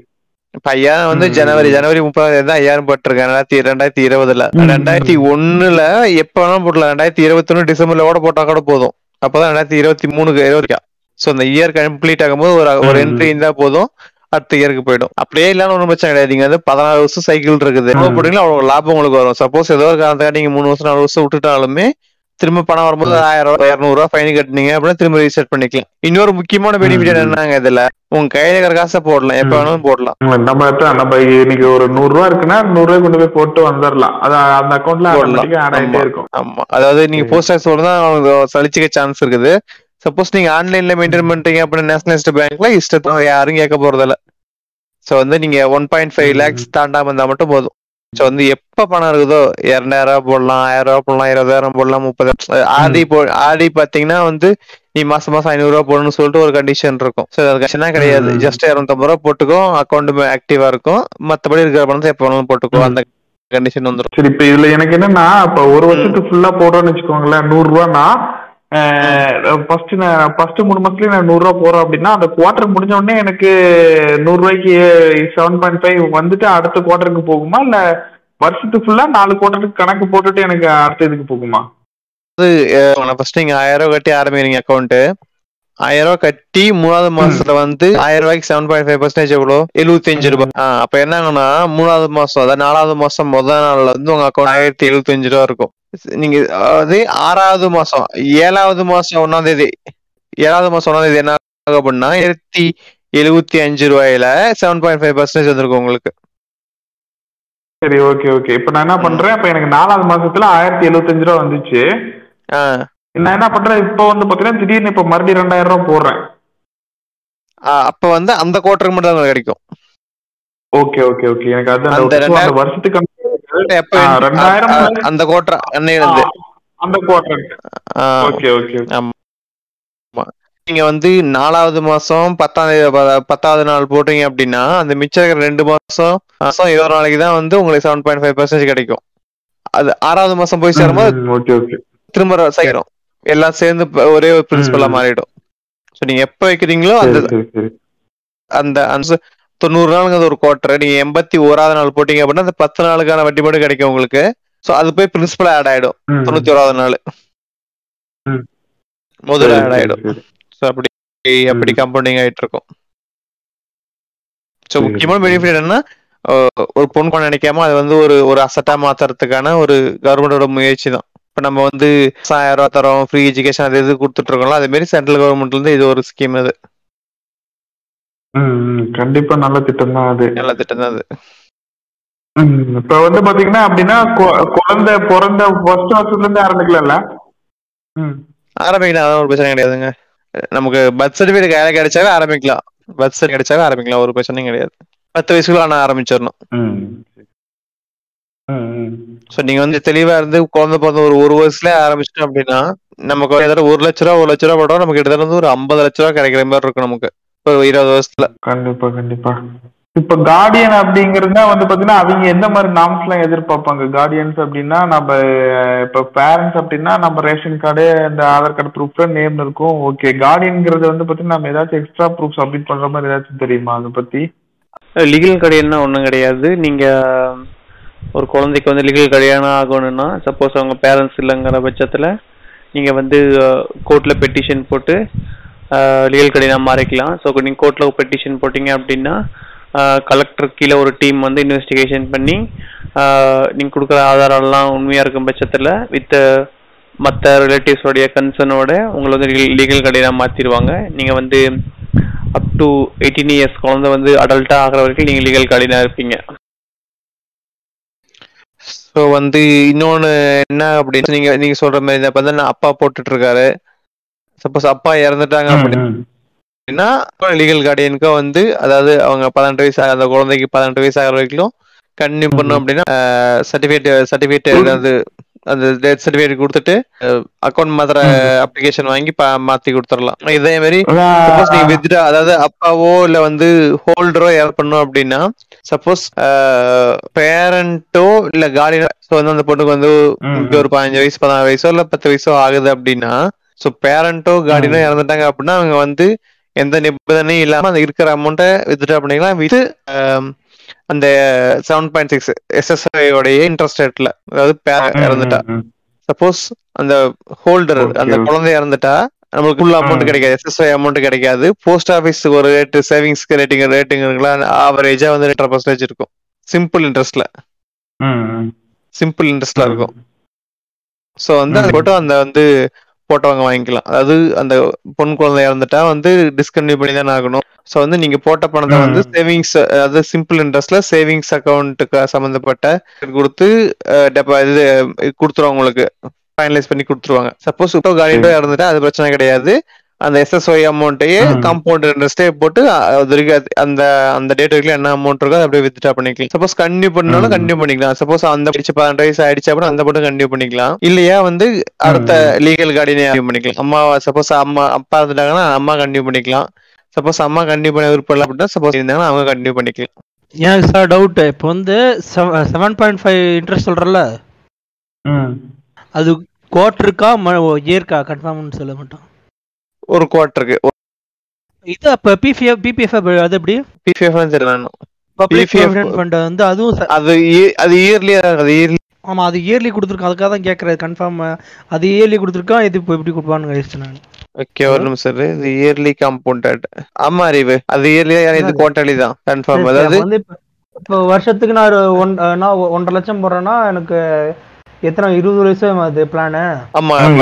இப்ப ஐயாயிரம் வந்து ஜனவரி ஜனவரி முப்பதாயிரம் தான் ஐயாயிரம் போட்டிருக்கேன் ரெண்டாயிரத்தி ரெண்டாயிரத்தி இருபதுல ரெண்டாயிரத்தி ஒண்ணுல எப்ப வேணாலும் போட்டலாம். ரெண்டாயிரத்தி இருபத்தி ஒண்ணு டிசம்பர்ல கூட போட்டா கூட போதும். அப்பதான் ரெண்டாயிரத்தி இருபத்தி மூணுக்கு இருபதுக்கா. சோ இந்த இயர் கம்ப்ளீட் ஆகும்போது ஒரு ஒரு என்ட்ரி இருந்தா போதும், அடுத்த இயருக்கு போயிடும். அப்படியே இல்லாம ஒன்றும் பிரச்சனை கிடையாது. நீங்க வந்து பதினாறு வருஷம் சைக்கிள் இருக்குது போட்டீங்கன்னா அவ்வளவு லாபம் உங்களுக்கு வரும். சப்போஸ் ஏதோ ஒரு காரணத்துக்காக நீங்க மூணு வருஷம் நாலு வருஷம் விட்டுட்டாலுமே திரும்ப பணம் வரும்போது ஆயிரம் ரூபாய் இருநூறு ரூபாய் ஃபைன் கட்டினீங்க அப்படின்னா திரும்ப ரீசெட் பண்ணிக்கலாம். இன்னொரு முக்கியமான பெனிஃபிட் என்னங்க இதுல, உங்க கையில இருக்கிற காசை போடலாம், எப்ப வேணாலும் போடலாம். நம்ம நம்ம இன்னைக்கு ஒரு நூறு ரூபா இருக்குன்னா நூறு ரூபாய் கொண்டு போய் போட்டு வந்துடலாம், அந்த அக்கௌண்ட்ல போடலாம் இருக்கும். ஆமா, அதாவது நீங்க போஸ்ட் ஆஃபீஸ் போடுறதா உங்களுக்கு சலிச்சிக்க சான்ஸ் இருக்குது. சப்போஸ் நீங்க ஆன்லைன்ல மெயின்டைன் பண்றீங்க அப்படின்னா நேஷனலைஸ்ட் பேங்க்ல இஷ்டத்தான் யாரும் கேட்க போறதில்ல. சோ வந்து நீங்க ஒன் பாயிண்ட் ஃபைவ் லேக்ஸ் தாண்டாம இருந்தா மட்டும் போதும். சோ வந்து எப்ப பணம் இருக்குதோ இரண்டாயிரம் ரூபாய் போடலாம், ஆயிரம் ரூபாய் போடலாம், இருபதாயிரம் போடலாம், முப்பதாயிரம். ஆடி போ ஆடி பாத்தீங்கன்னா வந்து நீ மாசம் மாசம் ஐநூறு ரூபா போடணும்னு சொல்லிட்டு ஒரு கண்டிஷன் இருக்கும். சோ அது கண்டிஷனா கிடையாது. ஜஸ்ட் இருநூத்தம்பது ரூபா போட்டுக்கும், அக்கௌண்ட் ஆக்டிவா இருக்கும், மத்தபடி இருக்கிற பணத்தை எப்ப வேணாலும் போட்டுக்கோ, அந்த கண்டிஷன் வந்துடும். சரி, இப்ப இதுல எனக்கு என்னன்னா, இப்ப ஒரு வருஷத்துக்கு ஃபுல்லா போடுறோம்னு வச்சுக்கோங்களேன், நூறு ரூபான்னா ஃபர்ஸ்ட் நான் ஃபர்ஸ்ட் மூணு மாசத்துலயே நான் நூறு ரூபா போறேன் அப்படின்னா அந்த குவார்டர் முடிஞ்ச உடனே எனக்கு நூறு ரூபாய்க்கு செவன் பாயிண்ட் ஃபைவ் வந்துட்டு அடுத்த குவார்டருக்கு போகுமா, இல்ல வருஷத்துக்கு ஃபுல்லா நாலு குவார்டருக்கு கணக்கு போட்டுட்டு எனக்கு அடுத்த இதுக்கு போகுமா? ஃபர்ஸ்ட் நீங்க ஆயிரம் ரூபா கட்டி ஆரம்பிக்கிறீங்க அக்கௌண்ட், ஆயிரம் ரூபாய் கட்டி மூணாவது மாசத்துல வந்து ஆயிரம் ரூபாய்க்கு செவன் பாயிண்ட் ஃபைவ் பர்சன்டேஜ் எவ்வளோ, எழுபத்தி அஞ்சு ரூபாய். அப்ப என்னங்கன்னா மூணாவது மாசம் அதாவது நாலாவது மாசம் முதல் நாள்ல வந்து உங்க அக்கௌண்ட் ஆயிரத்தி எழுபத்தி அஞ்சு ரூபா இருக்கும். நீங்க அதாவது ஆறாவது மாசம் ஏழாவது மாசம் ஒன்னாம் தேதி ஏழாவது மாசம் ஒன்னாம் தேதி என்ன ஆகும் அப்படின்னா ஆயிரத்தி எழுபத்தி அஞ்சு ரூபாயில செவன் பாயிண்ட் ஃபைவ் பர்சன்டேஜ் வந்துருக்கும் உங்களுக்கு. சரி, ஓகே ஓகே. இப்ப நான் என்ன பண்றேன், இப்ப எனக்கு நாலாவது மாசத்துல ஆயிரத்தி எழுபத்தி அஞ்சு ரூபா வந்துச்சு. நான் என்ன பண்றேன், இப்ப வந்து பாத்தீங்கன்னா திடீர்னு இப்ப மறுபடியும் ரெண்டாயிரம் ரூபா போடுறேன். அப்ப வந்து அந்த குவார்டருக்கு மட்டும் தான் கிடைக்கும். Okay okay okay. எனக்கு அது வருஷத்துக்கு அந்த கோட்டர் அன்னையிலிருந்து அந்த கோட்டர். Okay okay. ஆமா, நீங்க வந்து நாலாவது மாசம் பத்தாவது பத்தாவது நாள் போட்டீங்க அப்படின்னா அந்த மிச்சம் ரெண்டு மாசம் மாசம் இருபது நாளைக்கு தான் வந்து உங்களுக்கு செவன் பாயிண்ட் ஃபைவ் பர்சன்டேஜ் கிடைக்கும். அது ஆறாவது மாசம் போய் சேரும்போது திரும்ப சேரும், எல்லாம் சேர்ந்து ஒரே ஒரு பிரின்சிபலா மாறிடும். ஸோ நீங்க எப்ப வைக்கிறீங்களோ அந்த அந்த தொண்ணூறு நாளுங்கிறது ஒரு குவார்டர், நீங்க எண்பத்தி ஓராவது நாள் போட்டீங்க அப்படின்னா அந்த பத்து நாளுக்கான வட்டி மட்டும் கிடைக்கும் உங்களுக்கு. ஸோ அது போய் பிரின்சிபல் ஆட் ஆயிடும் தொண்ணூத்தி ஓராவது நாள் முதல்ல ஆட் ஆயிடும். ஸோ அப்படி அப்படி கம்பவுண்டிங் ஆயிட்டு இருக்கும். ஸோ முக்கியமான பெனிஃபிட் என்னன்னா, ஒரு பொண்ணு பணம் நினைக்காம அது வந்து ஒரு ஒரு அசட்டா மாத்துறதுக்கான ஒரு கவர்மெண்டோட முயற்சி தான். இப்ப நம்ம வந்து ஆயிரம் ரூபா தரோம், ஃப்ரீ எஜுகேஷன் அது எது கொடுத்துட்டு இருக்கோம்ல, அதே மாதிரி சென்ட்ரல் கவர்மெண்ட்ல இருந்து இது ஒரு ஸ்கீம். அது கண்டிப்பா நல்ல திட்டம் தான். அது நல்ல திட்டம் தான். அது இப்ப வந்து பாத்தீங்கன்னா அப்படின்னா குழந்தை பிறந்த ஃபர்ஸ்ட் வருஷத்துல இருந்து ஆரம்பிக்கலாம்ல? ஆரம்பிக்கலாம், அதான் ஒரு பிரச்சனை கிடையாதுங்க. நமக்கு பர்த் சர்டிபிகேட் கையில கிடைச்சாவே ஆரம்பிக்கலாம், பர்த் சர்டிபிகேட் கிடைச்சாவே ஆரம்பிக்கலாம், ஒரு பிரச்சனையும் கிடையாது. பத்து வயசுக்குள்ள நான் ஆரம்பிச்சிடணும். சோ நீங்க வந்து தெளிவா இருந்து குழந்தை பிறந்த ஒரு ஒரு வருஷத்துல ஆரம்பிச்சிட்டோம் அப்படின்னா நமக்கு கிட்டத்தட்ட ஒரு லட்ச ரூபா ஒரு லட்ச ரூபா போட்டோம், நமக்கு கிட்டத்தட்ட வந்து ஒரு ஐம்பது லட்ச ரூபா கிடைக்கிற மாதிரி இருக்கும் நமக்கு இருபது வருஷத்துல. கண்டிப்பா கண்டிப்பா. இப்ப கார்டியன் அப்படிங்கறத வந்து பாத்தீங்கன்னா அவங்க எந்த மாதிரி நாம்ஸ் எல்லாம் எதிர்பார்ப்பாங்க? கார்டியன்ஸ் அப்படின்னா நம்ம இப்ப பேரண்ட்ஸ் அப்படின்னா நம்ம ரேஷன் கார்டு இந்த ஆதார் கார்டு ப்ரூஃப்ல நேம் இருக்கும். ஓகே, கார்டியன்ங்கிறது வந்து பாத்தீங்கன்னா நம்ம ஏதாச்சும் எக்ஸ்ட்ரா ப்ரூஃப் சப்மிட் பண்ற மாதிரி ஏதாச்சும் தெரியுமா அதை பத்தி? லீகல் கார்டியன்னா ஒண்ணும் கிடையாது. நீங்க ஒரு குழந்தைக்கு வந்து லீகல் கார்டியனா ஆகணும்னா சப்போஸ் அவங்க பேரண்ட்ஸ் இல்லைங்கிற பட்சத்துல நீங்க வந்து கோர்ட்ல பெட்டிஷன் போட்டு லீகல் கடையாக மாறிக்கலாம். ஸோ நீங்கள் கோர்ட்டில் பெட்டிஷன் போட்டிங்க அப்படின்னா கலெக்டர் கீழே ஒரு டீம் வந்து இன்வெஸ்டிகேஷன் பண்ணி நீங்கள் கொடுக்குற ஆதாரம்லாம் உண்மையாக இருக்கும் பட்சத்தில் வித் மற்ற ரிலேட்டிவ்ஸோடைய கன்சர்னோட உங்களை வந்து லீகல் கடையாக மாற்றிடுவாங்க. நீங்கள் வந்து அப் டு எயிட்டீன் இயர்ஸ் குழந்தை வந்து அடல்ட்டாக ஆகிற வரைக்கும் நீங்கள் லீகல் காலினாக இருப்பீங்க. ஸோ வந்து இன்னொன்று என்ன அப்படின்னு நீங்கள் நீங்கள் சொல்கிற மாதிரி இப்போ வந்து நான் அப்பா போட்டுட்ருக்காரு, சப்போஸ் அப்பா இறந்துட்டாங்க அப்படின்னா லீகல் கார்டியனுக்கும் வந்து அதாவது அவங்க பதினெட்டு வயசு அந்த குழந்தைக்கு பதினெட்டு வயசு ஆகிற வரைக்கும் கன்டினியூ பண்ணோம் அப்படின்னா சர்டிஃபிகேட் சர்டிஃபிகேட் ஏதாவது அந்த டெத் சர்டிஃபிகேட் கொடுத்துட்டு அக்கௌண்ட் மாத்திர அப்ளிகேஷன் வாங்கி மாத்தி கொடுத்துடலாம். இதே மாதிரி சப்போஸ் நீங்க வித்ட்ரா அதாவது அப்பாவோ இல்ல வந்து ஹோல்டரோ யார் பண்ணோம் அப்படின்னா சப்போஸ் பேரண்டோ இல்ல கார்டியனோ ஸோ வந்து அந்த பொண்ணுக்கு வந்து ஒரு பதினஞ்சு வயசு பதினாறு வயசோ இல்ல பத்து வயசோ ஆகுது அப்படின்னா ஸோ பேரண்டோ கார்டியனோ இறந்துட்டாங்க அப்படின்னா அவங்க வந்து எந்த நிபந்தனையும் இல்லாம அந்த இருக்கிற அமௌண்ட்டை வித்ட்ரா பண்ணிக்கலாம் வித் அந்த செவன் பாயிண்ட் சிக்ஸ் எஸ்எஸ்ஐ உடைய இன்ட்ரெஸ்ட் ரேட்ல. அதாவது பேரண்ட் இறந்துட்டா சப்போஸ் அந்த ஹோல்டர் அந்த குழந்தை இறந்துட்டா நம்மளுக்கு ஃபுல் அமௌண்ட் கிடைக்காது, எஸ்எஸ்ஐ அமௌண்ட் கிடைக்காது. போஸ்ட் ஆஃபீஸ்க்கு ஒரு ரேட்டு சேவிங்ஸ்க்கு ரேட்டிங் ரேட்டுங்களா ஆவரேஜா வந்து ரெண்டரை பர்சன்டேஜ் இருக்கும் சிம்பிள் இன்ட்ரெஸ்ட்ல சிம்பிள் இன்ட்ரெஸ்ட்ல இருக்கும். ஸோ வந்து அது போட்டு அந்த வந்து போட்டவங்க வாங்கிக்கலாம். அதாவது அந்த பொன் குழந்தை இறந்துட்டா வந்து டிஸ்கன்டினியூ பண்ணி தான் ஆகணும். ஸோ வந்து நீங்க போட்ட பணத்தை வந்து சேவிங்ஸ் அதாவது சிம்பிள் இன்ட்ரெஸ்ட்ல சேவிங்ஸ் அக்கௌண்ட்டுக்கு சம்மந்தப்பட்ட கொடுத்து இது கொடுத்துருவாங்க, உங்களுக்கு ஃபைனலைஸ் பண்ணி கொடுத்துருவாங்க. சப்போஸ் இப்போ கார்டியனோ இறந்துட்டா அது பிரச்சனை கிடையாது, அந்த எஸ்எஸ்ஒய் அமௌண்ட்டையே கம்பவுண்ட் இன்ட்ரெஸ்டே போட்டு அது வரைக்கும் அந்த அந்த டேட் வரைக்கும் என்ன அமௌண்ட் இருக்கோ அதை அப்படியே வித்ட்ரா பண்ணிக்கலாம். சப்போஸ் கன்டினியூ பண்ணாலும் கன்டினியூ பண்ணிக்கலாம். சப்போஸ் அந்த பதினெட்டு வயசு ஆயிடுச்சு அப்படின்னா அந்த போட்டு கன்டினியூ பண்ணிக்கலாம். இல்லையா வந்து அடுத்த லீகல் கார்டியன் பண்ணிக்கலாம். அம்மா சப்போஸ் அம்மா அப்பா இருந்துட்டாங்கன்னா அம்மா கன்டினியூ பண்ணிக்கலாம். சப்போஸ் அம்மா கன்டினியூ பண்ண விருப்பம் அப்படின்னா சப்போஸ் இருந்தாங்கன்னா அவங்க கன்டினியூ பண்ணிக்கலாம். எனக்கு சார் டவுட், இப்போ வந்து செவன் பாயிண்ட் ஃபைவ் இன்ட்ரெஸ்ட் சொல்றல அது குவார்டருக்கா இயர்க்கா கன்ஃபார்ம்னு சொல்ல மாட்டோம். ஒரு குவார்டருக்கு இது அப்ப பிபிஎஃப் பிபிஎஃப் அது எப்படி பிபிஎஃப் வந்துறானோ பிபிஎஃப் ஃபண்ட் வந்து அது அது அது இயர்லி அது இயர்லி ஆமா அது இயர்லி கொடுத்திருக்காங்க. அதுக்காக தான் கேக்குறது கன்ஃபார்ம் அது இயர்லி கொடுத்திருக்கான். இது எப்படி கொடுப்பான்னு கேட்டேன். ஓகே ஒரு நிமிஷம் சார், இது இயர்லி காம்பவுண்டட். ஆமா அறிவு அது இயர்லி இது குவார்டர்லி தான் கன்ஃபார்ம். அதாவது இப்போ வருஷத்துக்கு நான் ஒன்றரை லட்சம் போடுறேன்னா எனக்கு எத்தனை இருபது லட்சம் அது பிளான். ஆமா அதுக்கு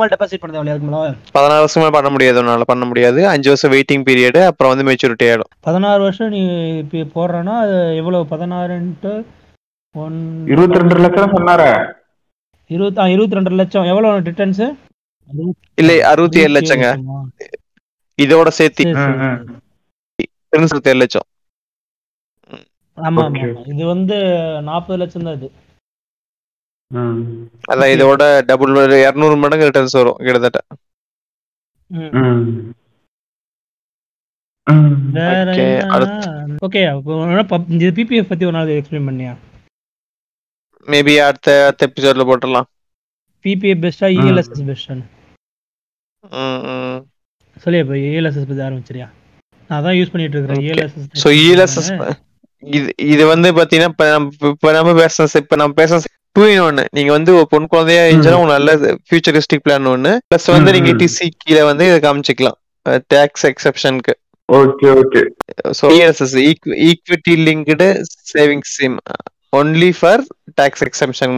மேல டெபாசிட் பண்ண தேவையில்ல. அதுக்கு மேல பதினாறு வருஷம் மேல பண்ண முடியாது, உன்னால பண்ண முடியாது. அஞ்சு வருஷம் வெயிட்டிங் பீரியட், அப்புறம் வந்து மெச்சூரிட்டி ஆயிடும். பதினாறு வருஷம் நீ இப்போ போடுறனா எவ்வளவு பதினாறுன்ட்டு இருபத்தி ரெண்டு லட்சம் சொன்னாரே. இருபத்தி இருபத்தி ரெண்டு லட்சம் எவ்வளவு டிட்டன்ஸ் இல்ல அறுபத்தி ஏழு லட்சங்க இதோட சேர்த்து இருபத்தி ஏழு லட்சம். ஆமா இது வந்து நாற்பது லட்சம் தான். இது அதான் இதோட டபுள் இருநூறு மடங்கு ரிட்டர்ன்ஸ் வரும் கிட்டத்தட்ட. ஓகே இது பிபிஎஃப் பத்தி ஒரு நாள் எக்ஸ்பிளைன் பண்ணியா? மேபி அடுத்த அடுத்த எபிசோட்ல போட்டுறலாம். பிபிஎஃப் பெஸ்டா இஎல்எஸ்எஸ் பெஸ்டா? ம் சொல்லியா இப்போ இஎல்எஸ்எஸ் பத்தி ஆரம்பிச்சறியா? நான் அதான் யூஸ் பண்ணிட்டு இருக்கேன் இஎல்எஸ்எஸ். சோ இஎல்எஸ்எஸ் இது இது வந்து பாத்தீங்கன்னா இப்போ நம்ம பேசணும் இப்போ நம்ம பேசணும் டூ இன் ஒன்னு. நீங்க வந்து ஒரு பொன் குழந்தையா இருந்துச்சுன்னா உங்களுக்கு நல்ல ஃபியூச்சரிஸ்டிக் பிளான் ஒன்று, பிளஸ் வந்து நீங்க டிசி கீழே வந்து இதை காமிச்சிக்கலாம் டேக்ஸ் எக்ஸப்ஷனுக்கு. Okay okay. So ESS equity linked savings scheme only for tax exemption.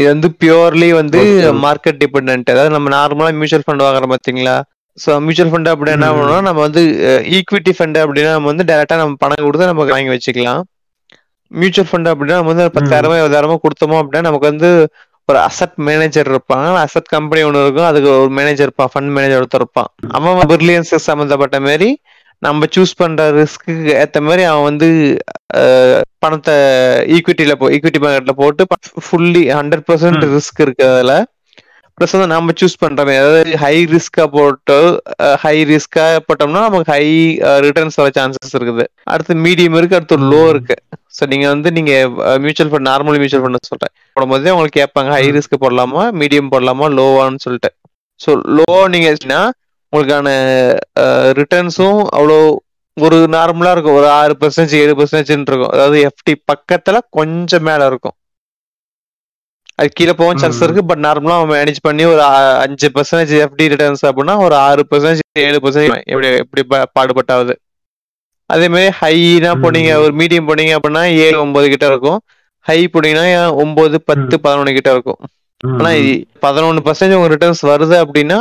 இது வந்து பியூர்லி வந்து மார்க்கெட் டிபெண்ட். அதாவது நம்ம நார்மலா மியூச்சுவல் ஃபண்ட் வாங்குறோம் பார்த்தீங்களா? ஸோ மியூச்சுவல் ஃபண்ட் அப்படின்னா என்ன பண்ணோம்னா நம்ம வந்து ஈக்விட்டி ஃபண்ட் அப்படின்னா நம்ம வந்து டேரக்டா நம்ம பணம் கொடுத்து நம்ம வாங்கி வச்சுக்கலாம். மியூச்சுவல் ஃபண்ட் அப்படின்னா நம்ம வந்து பத்தாயிரமோ இருபதாயிரமோ கொடுத்தோமோ அப்படின்னா நமக்கு வந்து ஒரு அசட் மேனேஜர் இருப்பான், அசட் கம்பெனி ஒன்று இருக்கும், அதுக்கு ஒரு மேனேஜர் இருப்பான், ஃபண்ட் மேனேஜர் ஒருத்தர் இருப்பான். அவன் பிரில்லியன்ஸ் சம்மந்தப்பட்ட மாதிரி நம்ம சூஸ் பண்ற ரிஸ்க்கு ஏற்ற மாதிரி அவன் வந்து பணத்தை ஈக்விட்டியில போ ஈக்விட்டி மார்க்கெட்ல போட்டு ஃபுல்லி ஹண்ட்ரட் பர்சன்ட் ரிஸ்க் இருக்கு. அதில் ப்ளஸ் வந்து நம்ம சூஸ் பண்ற மாதிரி அதாவது ஹை ரிஸ்கா போட்டு ஹை ரிஸ்கா போட்டோம்னா நமக்கு ஹை ரிட்டர்ன்ஸ் வர சான்சஸ் இருக்குது. அடுத்து மீடியம் இருக்கு, அடுத்து ஒரு லோ இருக்கு. ஸோ நீங்க வந்து நீங்க mutual fund normal mutual fund சொல்றேன் போடும்போதே உங்களுக்கு கேட்பாங்க ஹை ரிஸ்க் போடலாமா மீடியம் போடலாமா லோவான்னு சொல்லிட்டு. ஸோ லோ நீங்கன்னா உங்களுக்கான ரிட்டர்ன்ஸும் அவ்வளோ ஒரு நார்மலா இருக்கும், ஒரு ஆறு பர்சன்டேஜ் ஏழு பர்சன்டேஜ்னு இருக்கும். அதாவது எஃப்டி பக்கத்துல கொஞ்சம் மேல இருக்கும், அது கீழே போகும் சான்ஸ் இருக்கு. பட் நார்மலா அவன் மேனேஜ் பண்ணி ஒரு அஞ்சு பர்சன்டேஜ் எஃப்டி ரிட்டர்ன்ஸ் அப்படின்னா ஒரு ஆறு பர்சன்டேஜ் ஏழு பர்சன்டேஜ் எப்படி எப்படி பாடுபட்டாவது. அதே மாதிரி ஹைனா போனீங்க ஒரு மீடியம் போனீங்க அப்படின்னா ஏழு ஒன்பது கிட்ட இருக்கும், ஹை போனீங்கன்னா ஒன்பது பத்து பதினொன்னு கிட்ட இருக்கும். ஆனா பதினொன்னு பர்சன்டேஜ் உங்க ரிட்டர்ன்ஸ் வருது அப்படின்னா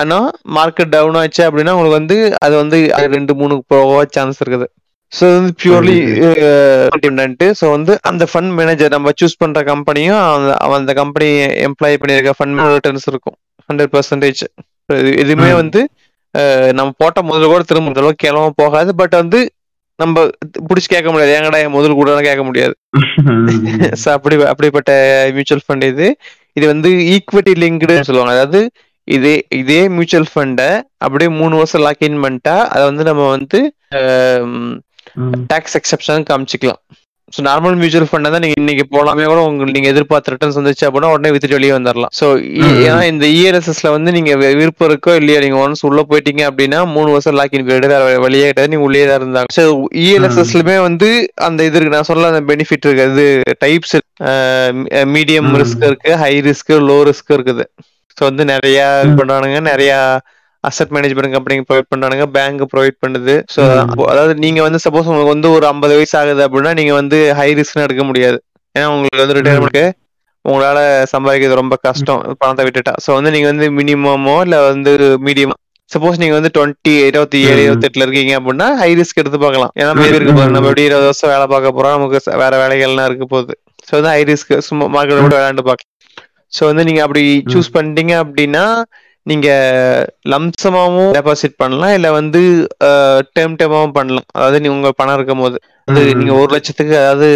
ஆனால் மார்க்கெட் டவுன் ஆச்சு அப்படின்னா உங்களுக்கு வந்து அது வந்து ரெண்டு மூணுக்கு போக சான்ஸ் இருக்குது. ஸோ இது வந்து பியூர்லி இண்டிபெண்டன்ட்டு. ஸோ வந்து அந்த ஃபண்ட் மேனேஜர் நம்ம சூஸ் பண்ணுற கம்பெனியும் அந்த கம்பெனி எம்ப்ளாய் பண்ணியிருக்க ஃபண்ட் மேனேஜர் ரிட்டர்ன்ஸ் இருக்கும் ஹண்ட்ரட் பர்சன்டேஜ். எதுவுமே வந்து நம்ம போட்ட முதல்ல கூட திரும்ப முதல்ல கிளம்ப போகாது. பட் வந்து நம்ம பிடிச்சி கேட்க முடியாது, ஏங்கடா என் முதல் கூட கேட்க முடியாது. ஸோ அப்படி அப்படிப்பட்ட மியூச்சுவல் ஃபண்ட் இது. இது வந்து ஈக்விட்டி லிங்க்டுன்னு சொல்லுவாங்க. அதாவது இதே இதே மியூச்சுவல் ஃபண்டை அப்படியே மூணு வருஷம் லாக்இன் பண்ணிட்டா அதை வந்து நம்ம வந்து டாக்ஸ் எக்ஸப்ஷன் காமிச்சிக்கலாம். ஸோ நார்மல் மியூச்சுவல் ஃபண்டை தான் நீங்கள் இன்னைக்கு போகலாமே கூட உங்களுக்கு நீங்கள் எதிர்பார்த்த ரிட்டர்ன்ஸ் வந்துச்சு அப்படின்னா உடனே வித்துட்டு வெளியே வந்துடலாம். ஸோ ஏன்னா இந்த இஎல்எஸ்எஸ்ல வந்து நீங்கள் விருப்பம் இருக்கோ இல்லையா, நீங்கள் ஒன்ஸ் உள்ளே போயிட்டீங்க அப்படின்னா மூணு வருஷம் லாக்இன் பீரியட் வேறு வெளியே கிடையாது, நீங்கள் உள்ளே தான் இருந்தாங்க. ஸோ இஎல்எஸ்எஸ்லுமே வந்து அந்த இது இருக்கு, நான் சொல்ல அந்த பெனிஃபிட் இருக்கு. அது டைப்ஸ் மீடியம் ரிஸ்க் இருக்கு, ஹை ரிஸ்க், லோ ரிஸ்க் இருக்குது. ஸோ வந்து நிறையா இது பண்ணுறானுங்க, நிறையா அசட் மேனேஜ்மெண்ட் கம்பெனிங்க ப்ரொவைட் பண்ணுறானுங்க, பேங்க் ப்ரொவைட் பண்ணுது. ஸோ அதாவது நீங்கள் வந்து சப்போஸ் உங்களுக்கு வந்து ஒரு ஐம்பது வயசு ஆகுது அப்படின்னா நீங்கள் வந்து ஹை ரிஸ்க்னு எடுக்க முடியாது. ஏன்னா உங்களுக்கு வந்து ரிட்டையர்மெண்ட்டுக்கு உங்களால் சம்பாதிக்கிறது ரொம்ப கஷ்டம் பணத்தை விட்டுட்டா. ஸோ வந்து நீங்கள் வந்து மினிமமோ இல்லை வந்து மீடியமோ சப்போஸ் நீங்கள் வந்து டுவெண்ட்டி இருபத்தி ஏழு இருபத்தி எட்டுல இருக்கீங்க அப்படின்னா ஹை ரிஸ்க் எடுத்து பார்க்கலாம். ஏன்னா மேபி இருக்க போகுது, நம்ம எப்படி இருபது வருஷம் வேலை பார்க்க போகிறோம், நமக்கு வேற வேலைகள்லாம் இருக்க போகுது. ஸோ வந்து ஹை ரிஸ்க் சும்மா மார்க்கெட் கூட விளையாண்டு பார்க்கலாம். ஸோ வந்து நீங்கள் அப்படி சூஸ் பண்ணிட்டீங்க அப்படின்னா நீங்கள் லம்சமாகவும் டெபாசிட் பண்ணலாம், இல்லை வந்து டேர்ம் டேர்மாகவும் பண்ணலாம். அதாவது நீங்கள் உங்கள் பணம் இருக்கும் போது அது நீங்கள் ஒரு லட்சத்துக்கு அதாவது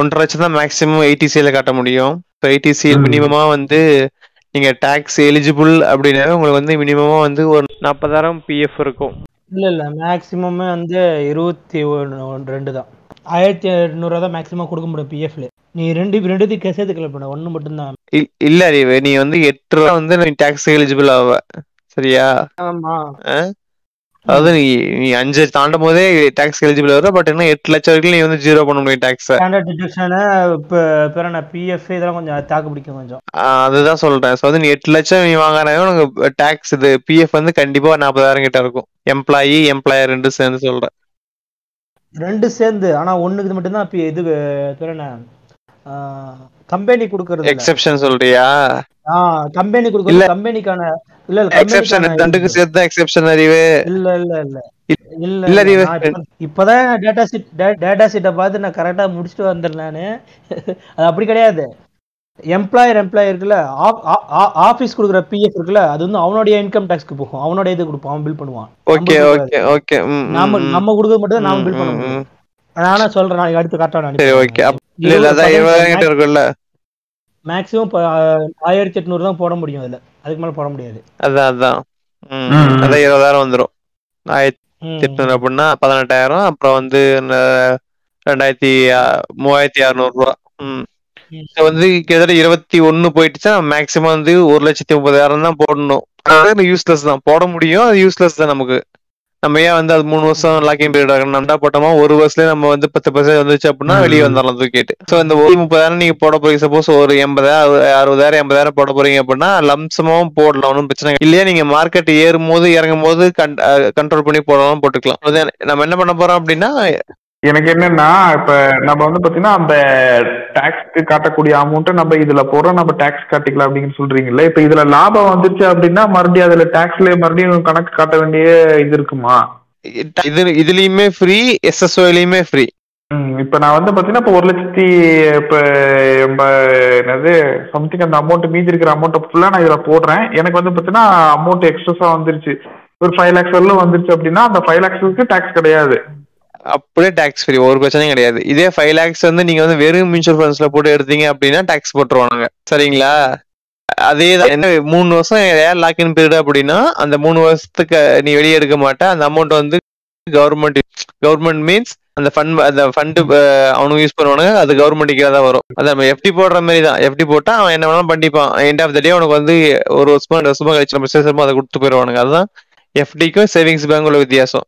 ஒன்றரை லட்சம் தான் மேக்ஸிமம் ஐடிசியில் காட்ட முடியும். இப்போ ஐடிசியில் மினிமமாக வந்து நீங்கள் டேக்ஸ் எலிஜிபிள் அப்படின்னா உங்களுக்கு வந்து மினிமமாக வந்து ஒரு நாற்பதாயிரம் பிஎஃப் இருக்கும். இல்லை இல்லை மேக்ஸிமமே வந்து இருபத்தி ஒன்று ரெண்டு தான், ஆயிரத்தி எட்நூறுவா தான் மேக்ஸிமம் கொடுக்க முடியும் பிஎஃப்ல. நீ ரெண்டு ரெண்டுத்துக்கு சேர்த்துக்கல பண்ண ஒன்று மட்டும்தான். இல்ல அறிவு, நீ வந்து எட்டு ரூபா வந்து நீ டாக்ஸ் எலிஜிபிள் ஆவ, சரியா? அதாவது நீ நீ அஞ்சு தாண்டும் போதே டாக்ஸ் எலிஜிபிள் ஆகுற. பட் என்ன எட்டு லட்சம் வரைக்கும் நீ வந்து ஜீரோ பண்ண முடியும் டாக்ஸ். ஸ்டாண்டர்ட் டிடக்ஷன் பிறனா பிஎஃப் இதெல்லாம் கொஞ்சம் தாக்கு பிடிக்கும் கொஞ்சம், அதுதான் சொல்றேன். ஸோ வந்து நீ எட்டு லட்சம் நீ வாங்குறாங்க உனக்கு டாக்ஸ் இது பிஎஃப் வந்து கண்டிப்பா நாற்பதாயிரம் கிட்ட இருக்கும். எம்ப்ளாயி எம்ப்ளாயர் ரெண்டு சேர்ந்து சொல்றேன், ரெண்டு சேர்ந்து. ஆனா ஒண்ணுக்கு மட்டும்தான் இது பிறனா கம்பெனி குடுக்குறது எக்ஸெப்ஷன் சொல்றியா? ஆ கம்பெனி குடுக்குறது கம்பெனிக்கான இல்ல இல்ல எக்ஸெப்ஷன் ரெண்டுக்கு சேர்த்து எக்ஸெப்ஷன் அறிவே. இல்ல இல்ல இல்ல இல்ல அறிவே, இப்போதான் டேட்டா ஷீட் டேட்டா ஷீட்டை பார்த்து நான் கரெக்ட்டா முடிச்சிட்டு வந்தேன். நானு அது அப்படி கிடையாது. எம்ப்ளாயர் எம்ப்ளாயர் இருக்குல்ல, ஆபீஸ் குடுக்குற பிஎஃப் இருக்குல்ல, அது வந்து அவனுடைய இன்கம் டாக்ஸ்க்கு போகும், அவனுடைய இது கொடுப்பான், அவன் பில் பண்ணுவான். Okay okay okay. நாம நம்ம குடுக்க மட்டும் நாம பில் பண்ணுவோம். நானா சொல்றேன், நாளைக்கு அடுத்து கரெக்டாக மேக்ஸிமம் ஆயிரத்தி எட்நூறு தான் போட முடியும். அதுல அதுக்கு மேல போட முடியாது. அதான் அதான் அதான் இருபதாயிரம் வந்துடும். ஆயிரத்தி எட்நூறு அப்படின்னா பதினெட்டாயிரம், அப்புறம் வந்து ரெண்டாயிரத்தி மூவாயிரத்தி அறுநூறு ரூபா வந்து கிட்டத்தட்ட இருபத்தி ஒன்னு போயிடுச்சா. மேக்ஸிமம் வந்து ஒரு லட்சத்தி முப்பதாயிரம் தான் போடணும். அதாவது யூஸ்லெஸ் தான், போட முடியும், அது யூஸ்லெஸ் தான் நமக்கு. நம்ம ஏன் வந்து அது மூணு வருஷம் லாக்கிங் பீரியட் ஆகணும், நம்ம போட்டோமா ஒரு வருஷத்துல நம்ம வந்து பத்து பர்சன்ட் வந்துச்சு அப்படின்னா வெளியே வந்துடலாம் தூக்கிட்டு. ஸோ இந்த ஒரு முப்பதாயிரம் நீங்க போட போறீங்க, சப்போஸ் ஒரு எண்பதாயிரம் அறுபதாயிரம் எண்பதாயிரம் போட போறீங்க அப்படின்னா லம்சமாவும் போடலாம், ஒன்றும் பிரச்சனை இல்லையா. நீங்க மார்க்கெட் ஏறும் போது இறங்கும் போது கண்ட்ரோல் பண்ணி போடலாம், போட்டுக்கலாம். நம்ம என்ன பண்ண போறோம் அப்படின்னா எனக்கு என்னன்னா இப்ப நம்ம வந்து பாத்தீங்கன்னா அந்த டாக்ஸ்க்கு காட்டக்கூடிய அமௌண்ட் நம்ம இதுல போடுறோம், நம்ம டாக்ஸ் காட்டிக்கலாம் அப்படின்னு சொல்றீங்கல்ல. இப்ப இதுல லாபம் வந்துருச்சு அப்படின்னா மறுபடியும் அதுல டாக்ஸ்லயே மறுபடியும் கணக்கு காட்ட வேண்டிய இது இருக்குமா? இது இதுலயுமே ஃப்ரீ, எஸ்எஸ்ஓலயுமே ஃப்ரீ. இப்ப நான் வந்து பாத்தீங்கன்னா இப்ப ஒரு லட்சத்தி இப்ப என்னது சம்திங் அந்த அமௌண்ட் மீதி இருக்கிற அமௌண்ட் ஃபுல்லா நான் இதுல போடுறேன். எனக்கு வந்து பாத்தீங்கன்னா அமௌண்ட் எக்ஸ்ட்ரஸா வந்துருச்சு, ஒரு ஃபைவ் லேக்ஸ் வரலும் வந்துருச்சு அப்படின்னா அந்த ஃபைவ் லேக்ஸுக்கு டாக்ஸ் கிடையாது, அப்படியே டாக்ஸ் ஃப்ரீ, ஒரு பிரச்சனையும் கிடையாது. இதே ஃபைவ் லேக்ஸ் வந்து நீங்க வந்து வெறும் மியூச்சுவல் ஃபண்ட்ஸ்ல போட்டு எடுத்தீங்க அப்படின்னா டாக்ஸ் போட்டுருவானுங்க, சரிங்களா? அதே தான் என்ன மூணு வருஷம் ஏதாவது லாக்இன் பீரியட் அப்படின்னா அந்த மூணு வருஷத்துக்கு நீ வெளியே எடுக்க மாட்டேன். அந்த அமௌண்ட் வந்து கவர்மெண்ட் கவர்மெண்ட் மீன்ஸ் அந்த ஃபண்ட் அந்த ஃபண்டு அவனுக்கு யூஸ் பண்ணுவானுங்க, அது கவர்மெண்ட்டுக்கே தான் வரும். அது நம்ம எஃப்டி போடுற மாதிரி தான். எஃப்டி போட்டால் அவன் என்ன வேணாலும் பண்ணிப்பான். எண்ட் ஆஃப் த டே அவனுக்கு வந்து ஒரு வருஷமா ரெண்டு வருஷமா கழிச்சு நம்ம சேசமா அதை கொடுத்து போயிடுவானுங்க. அதுதான் எஃப்டிக்கும் சேவிங்ஸ் பேங்க் உள்ள வித்தியாசம்.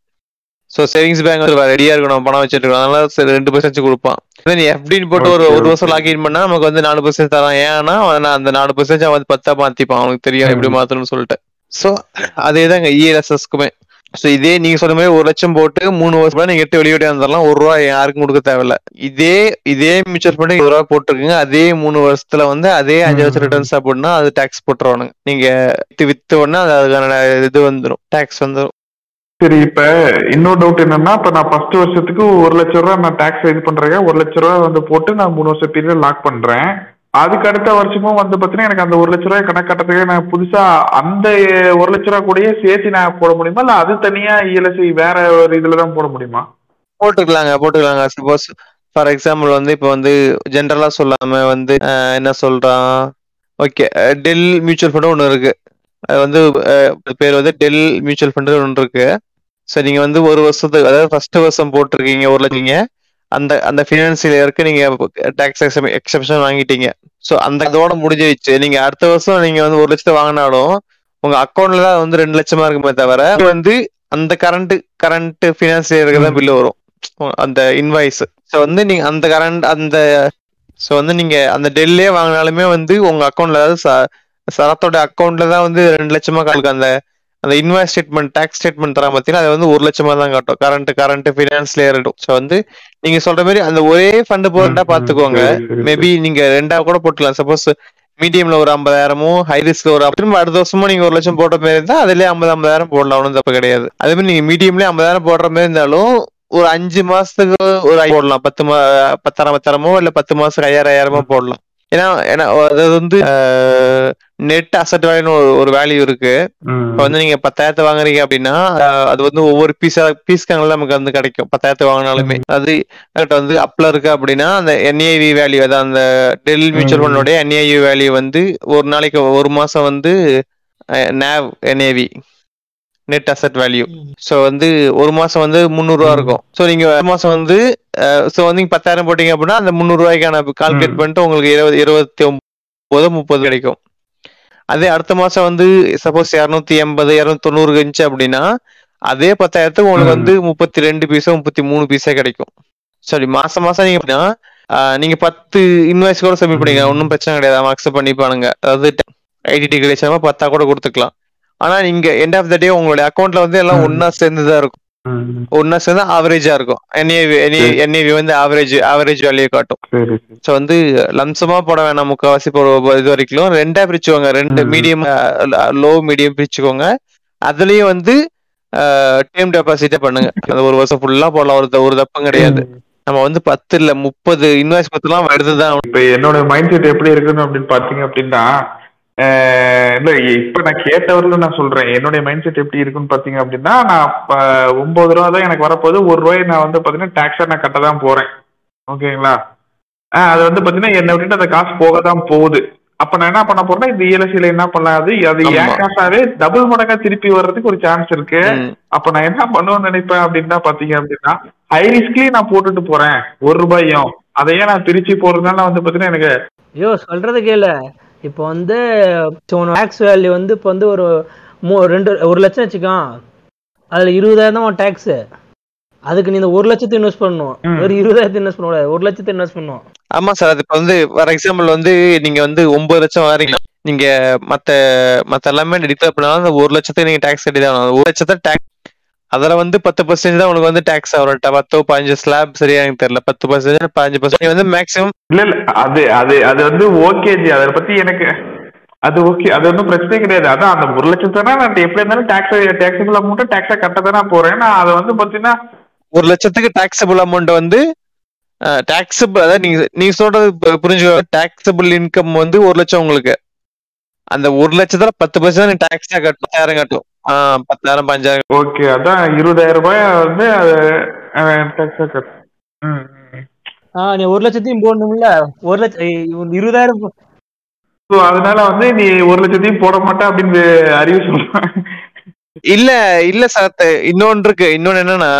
ஸோ சேவிங்ஸ் பேங்க் வந்து ரெடியா இருக்கணும், பணம் வச்சுட்டு இருக்கணும், அதனால ரெண்டு பர்சன்ட் கொடுப்பான். நீ எஃப்டின்னு போட்டு ஒரு ஒரு வருஷம் லாக்இன் பண்ணா நமக்கு வந்து நாலு பர்சன்ட் தரான். ஏன்னா அந்த நாலு பர்சன்ட் அவன் வந்து பத்தா மாத்திப்பான், அவனுக்கு தெரியும் எப்படி மாத்தணும்னு சொல்லிட்டு. ஸோ அதேதாங்க இஎல்எஸ்எஸ்க்குமே. இதே நீங்க சொன்ன மாதிரி ஒரு லட்சம் போட்டு மூணு வருஷம் நீங்க எட்டு வெளியிட இருந்தாலும் ஒரு ரூபா யாருக்கும் கொடுக்க தேவையில்ல. இதே இதே மியூச்சுவல் ஃபண்ட் ஒரு ரூபா போட்டுருக்குங்க, அதே மூணு வருஷத்துல வந்து அதே அஞ்சு வருஷம் ரிட்டர்ன்ஸ் போட்டுனா அது டாக்ஸ் போட்டுருவானுங்க. நீங்க இது வித்த உடனே அது அதுக்கான இது வந்துடும், டாக்ஸ் வந்துடும். சரி, இப்ப இன்னொரு டவுட் என்னன்னா, இப்ப நான் ஃபர்ஸ்ட் வருஷத்துக்கு ஒரு லட்சம் ரூபா நான் டாக்ஸ் இது பண்றேன், ஒரு லட்சம் ரூபா வந்து போட்டு நான் மூணு வருஷ பீரியட் லாக் பண்றேன். அதுக்கு அடுத்த வருஷமும் வந்து பாத்தீங்கன்னா எனக்கு அந்த ஒரு லட்ச ரூபாய் கணக்கு கட்டத்துக்கு நான் புதுசா அந்த ஒரு லட்ச ரூபா கூடயே சேர்த்து நான் போட முடியுமா, இல்ல அது தனியா இஎல்எஸ்சி வேற ஒரு இதுலதான் போட முடியுமா? போட்டுக்கலாங்க போட்டுக்கலாங்க. சப்போஸ் ஃபார் எக்ஸாம்பிள் வந்து இப்ப வந்து ஜென்ரலா சொல்லாம வந்து என்ன சொல்றான், ஓகே டெல் மியூச்சுவல் ஃபண்டு ஒண்ணு இருக்கு, அது வந்து பேர் வந்து டெல் மியூச்சுவல் ஃபண்டு ஒன்று இருக்கு. ஸோ நீங்க வந்து ஒரு வருஷத்துக்கு, அதாவது ஃபர்ஸ்ட் வருஷம் போட்டிருக்கீங்க ஒரு லட்சம், அந்த அந்த ஃபினான்சியல் இயருக்கு நீங்க டாக்ஸ் எக்ஸம்ஷன் வாங்கிட்டீங்க. ஸோ அந்த இதோட முடிஞ்சிடுச்சு. நீங்க அடுத்த வருஷம் நீங்க வந்து ஒரு லட்சத்தை வாங்கினாலும் உங்க அக்கௌண்ட்ல தான் வந்து ரெண்டு லட்சமா இருக்குமே தவிர வந்து அந்த கரண்ட் கரண்ட் ஃபினான்சியல் இயருக்கு தான் பில்லு வரும், அந்த இன்வாய்ஸ். ஸோ வந்து நீங்க அந்த கரண்ட் அந்த ஸோ வந்து நீங்க அந்த டெல்லே வாங்கினாலுமே வந்து உங்க அக்கௌண்ட்ல, அதாவது சரத்தோட அக்கௌண்ட்ல தான் வந்து ரெண்டு லட்சமா காட்டுக்கு அந்த அந்த இன்வாய்ஸ் ஸ்டேட்மெண்ட் டாக்ஸ் ஸ்டேட்மெண்ட் தரா பார்த்தீங்கன்னா அது வந்து ஒரு லட்சமா தான் காட்டும், கரண்ட் கரண்ட் ஃபினான்ஸ் லேயர் ஆயிடும். ஸோ வந்து நீங்க சொல்ற மாதிரி அந்த ஒரே ஃபண்டு போட்டா பாத்துக்கோங்க, மேபி நீங்க ரெண்டா கூட போட்டுக்கலாம். சப்போஸ் மீடியம்ல ஒரு ஐம்பதாயிரமும் ஹை ரிஸ்க்ல ஒரு திரும்ப அடுத்த வருஷமும் நீங்க ஒரு லட்சம் போடுற மாதிரி இருந்தா அதுலயே ஐம்பது ஐம்பதாயிரம் போடலாம், ஒன்றும் தப்பு கிடையாது. அதே மாதிரி நீங்க மீடியம்ல ஐம்பதாயிரம் போடுற மாதிரி இருந்தாலும் ஒரு அஞ்சு மாசத்துக்கு ஒரு போடலாம், பத்து மா பத்தாயிரம் பத்தாயிரமோ இல்ல பத்து மாசத்துக்கு ஐயாயிரம் ஐயாயிரமோ போடலாம். ஏன்னா ஏன்னா அது வந்து நெட் அசட் வேல்யூன்னு ஒரு வேல்யூ இருக்கு. இப்போ வந்து நீங்க பத்தாயிரத்தை வாங்குறீங்க அப்படின்னா அது வந்து ஒவ்வொரு பீஸா பீஸ்காங்கள நமக்கு வந்து கிடைக்கும். பத்தாயிரத்தை வாங்கினாலுமே அது வந்து அப்ல இருக்கு அப்படின்னா அந்த என்ஏவி வேல்யூ, அதாவது அந்த டெல் மியூச்சுவல் ஃபண்டோடைய என்ஏவி வேல்யூ வந்து ஒரு நாளைக்கு ஒரு மாசம் வந்து NAV NAV net asset value. So வந்து ஒரு மாசம் வந்து முந்நூறுரூவா இருக்கும். ஸோ நீங்க ஒரு மாசம் வந்து ஸோ வந்து நீங்க பத்தாயிரம் போட்டீங்க அப்படின்னா அந்த முந்நூறுரூவாய்க்கான கால்குலேட் பண்ணிட்டு உங்களுக்கு இருபது இருபத்தி ஒன்பது முப்பது கிடைக்கும். அதே அடுத்த மாசம் வந்து சப்போஸ் இரநூத்தி எண்பது இரநூத்தி தொண்ணூறு இருந்துச்சு அப்படின்னா அதே பத்தாயிரத்துக்கு உங்களுக்கு வந்து முப்பத்தி ரெண்டு பீஸோ முப்பத்தி மூணு பீஸா கிடைக்கும். சாரி, மாசம் மாசம் நீங்க அப்படின்னா நீங்க பத்து இன்வாய்ஸ் கூட சப்மிட் பண்ணிக்கலாம், ஒன்றும் பிரச்சனை கிடையாது, அவங்க அக்செப்ட் பண்ணிப்பானுங்க. அதாவது ஐடிடி கிடைச்சாம பத்தா கூட கொடுத்துக்கலாம். ஆனா நீங்க எண்ட் ஆஃப் த டே உங்களுடைய அக்கௌண்ட்ல வந்து எல்லாம் ஒன்னா சேர்ந்துதான் இருக்கும், ஒன்னா சேர்ந்து ஆவரேஜா இருக்கும். என்ஏவி வந்து ஆவரேஜ் ஆவரேஜ் வேல்யூ காட்டும். ஸோ வந்து லம்சமா போட வேணாம், முக்கால்வாசி இது வரைக்கும் ரெண்டா பிரிச்சுக்கோங்க, ரெண்டு மீடியம் லோ மீடியம் பிரிச்சுக்கோங்க. அதுலயும் வந்து டேம் டெபாசிட்டே பண்ணுங்க, அந்த ஒரு வருஷம் ஃபுல்லா போடலாம், ஒரு ஒரு தப்பும் கிடையாது. நம்ம வந்து பத்து இல்ல முப்பது இன்வாய்ஸ் பத்துலாம் எடுத்துதான். இப்ப என்னோட மைண்ட் செட் எப்படி இருக்குன்னு அப்படின்னு பாத்தீங்க அப்படின்னா, இல்ல இப்ப நான் கேட்டவர்கள் நான் சொல்றேன் என்னுடைய மைண்ட் செட் எப்படி இருக்குன்னு பாத்தீங்க அப்படின்னா, நான் ஒன்பது ரூபா தான் எனக்கு வரப்போது, ஒரு ரூபாய் நான் வந்து பாத்தீங்கன்னா டாக்ஸா நான் கட்ட தான் போறேன், ஓகேங்களா? ஆஹ் அது வந்து பாத்தீங்கன்னா என்ன விட்டுட்டு அந்த காசு போக தான் போகுது. அப்ப நான் என்ன பண்ண போறேன்னா, இந்த இஎல்எஸ்சில என்ன பண்ணாது, அது ஏன் காசாவே டபுள் மடங்கா திருப்பி வர்றதுக்கு ஒரு சான்ஸ் இருக்கு. அப்ப நான் என்ன பண்ணுவேன்னு நினைப்பேன் அப்படின்னா பாத்தீங்க அப்படின்னா, ஹை ரிஸ்க்லயும் நான் போட்டுட்டு போறேன் ஒரு ரூபாயும், அதையே நான் திருச்சி போறதுனால வந்து பாத்தீங்கன்னா எனக்கு ஐயோ சொல்றதுக்கு இல்ல. இப்போ வந்து டாக்ஸ் வேல்யூ வந்து இப்போ வந்து ஒரு மூ ரெண்டு ஒரு லட்சம் வச்சுக்கோம், அதில் இருபதாயிரம் தான் டாக்ஸு. அதுக்கு நீ இந்த ஒரு லட்சத்தை இன்வெஸ்ட் பண்ணணும், ஒரு இருபதாயிரத்து இன்வெஸ்ட் பண்ணக்கூடாது, ஒரு லட்சத்தை இன்வெஸ்ட் பண்ணுவோம். ஆமாம் சார், அது இப்போ வந்து ஃபார் எக்ஸாம்பிள் வந்து நீங்கள் வந்து ஒம்பது லட்சம் வரீங்க, நீங்கள் மற்ற மற்ற எல்லாமே டிக்ளேர் பண்ணாலும் அந்த ஒரு லட்சத்தை நீங்கள் டாக்ஸ் கட்டி தான் ஆகணும். ஒரு லட்சத்தை டாக்ஸ் அதில் வந்து பத்து பர்சன்டேஜ் தான் உங்களுக்கு வந்து டாக்ஸ் ஆகும்ட்டா, பத்தோ பதினஞ்சு ஸ்லாப் சரியா எனக்கு தெரியல, பத்து பர்சன்டேஜ் பதினஞ்சு பர்சன்டேஜ் வந்து மேக்ஸிமம். இல்ல இல்ல அது அது அது வந்து ஓகே ஜி, அதை பத்தி எனக்கு அது ஓகே, அது ஒன்றும் பிரச்சனை கிடையாது. அதான் அந்த ஒரு லட்சத்தானா நான் எப்படி இருந்தாலும் டாக்ஸ் டாக்ஸபிள் அமௌண்ட்டை டாக்ஸை கட்ட தானே போறேன். நான் அதை வந்து பார்த்தீங்கன்னா ஒரு லட்சத்துக்கு டாக்ஸபிள் அமௌண்ட் வந்து டாக்ஸபிள், அதாவது நீங்க நீங்க சொல்றது புரிஞ்சுக்கோ, டாக்ஸபிள் இன்கம் வந்து ஒரு லட்சம், உங்களுக்கு அந்த ஒரு லட்சத்துல பத்து பர்சன்ட் டாக்ஸா கட்டாயிரம் கட்டும், பத்தாயிரம் பஞ்சாயிரம், ஓகே அதான் இருபதாயிரம் ரூபாய் வந்து நீ ஒரு லட்சத்தையும் போடணும்ல, ஒரு லட்சம் இருபதாயிரம். அதனால வந்து நீ ஒரு லட்சத்தையும் போட மாட்டேன் அப்படின்னு அறிவு சொல்றேன். இல்ல இல்ல சார், இன்னொன்று இருக்கு, இன்னொன்னு என்னன்னா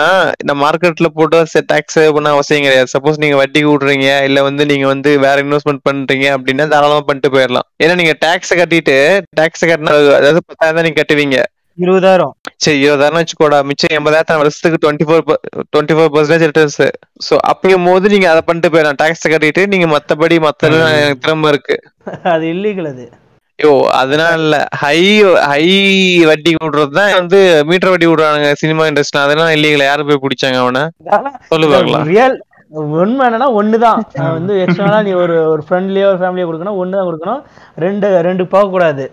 இந்த மார்க்கெட்ல போட்டு டாக்ஸ் சேவ் பண்ண அவசியம் கிடையாது. சப்போஸ் நீங்க வட்டி கூட்டுறீங்க இல்ல வந்து நீங்க வந்து வேற இன்வெஸ்ட்மெண்ட் பண்றீங்க அப்படின்னா தாராளமா பண்ணிட்டு போயிடலாம். ஏன்னா நீங்க டாக்ஸ் கட்டிட்டு டாக்ஸ் கட்டினா அதாவது பத்தாயிரம் தான் நீங்க கட்டுவீங்க, இருபதாயிரம் சரி இருபதாயிரம் வச்சுக்கோடா, மிச்சம் எண்பதாயிரத்தி வருஷத்துக்கு twenty four twenty four percentage returns. So அப்படிங்கும் போது நீங்க அதை பண்ணிட்டு போயிடலாம், டாக்ஸ் கட்டிட்டு நீங்க மற்றபடி மற்ற திறமை இருக்கு, அது இல்லீகல், அது யோ அதனால இல்ல, ஹை ஹை வட்டி விடுறதுதான் வந்து மீட்டர் வட்டி விடுறானுங்க சினிமா இண்டஸ்ட்ரி. அதெல்லாம் இல்லீங்களா? யாரும் போய் பிடிச்சாங்க அவனை? சொல்லு பாக்கலாம். உண்மை என்னன்னா ஒண்ணுதான் வந்து எக்ஸ்ட்ரா நீ ஒரு ஒரு ஃப்ரெண்ட்லியோ ஒரு ஃபேமிலியோ கொடுக்கணும், ஒண்ணுதான் கொடுக்கணும். ரெண்டு ரெண்டு போக கூடாது,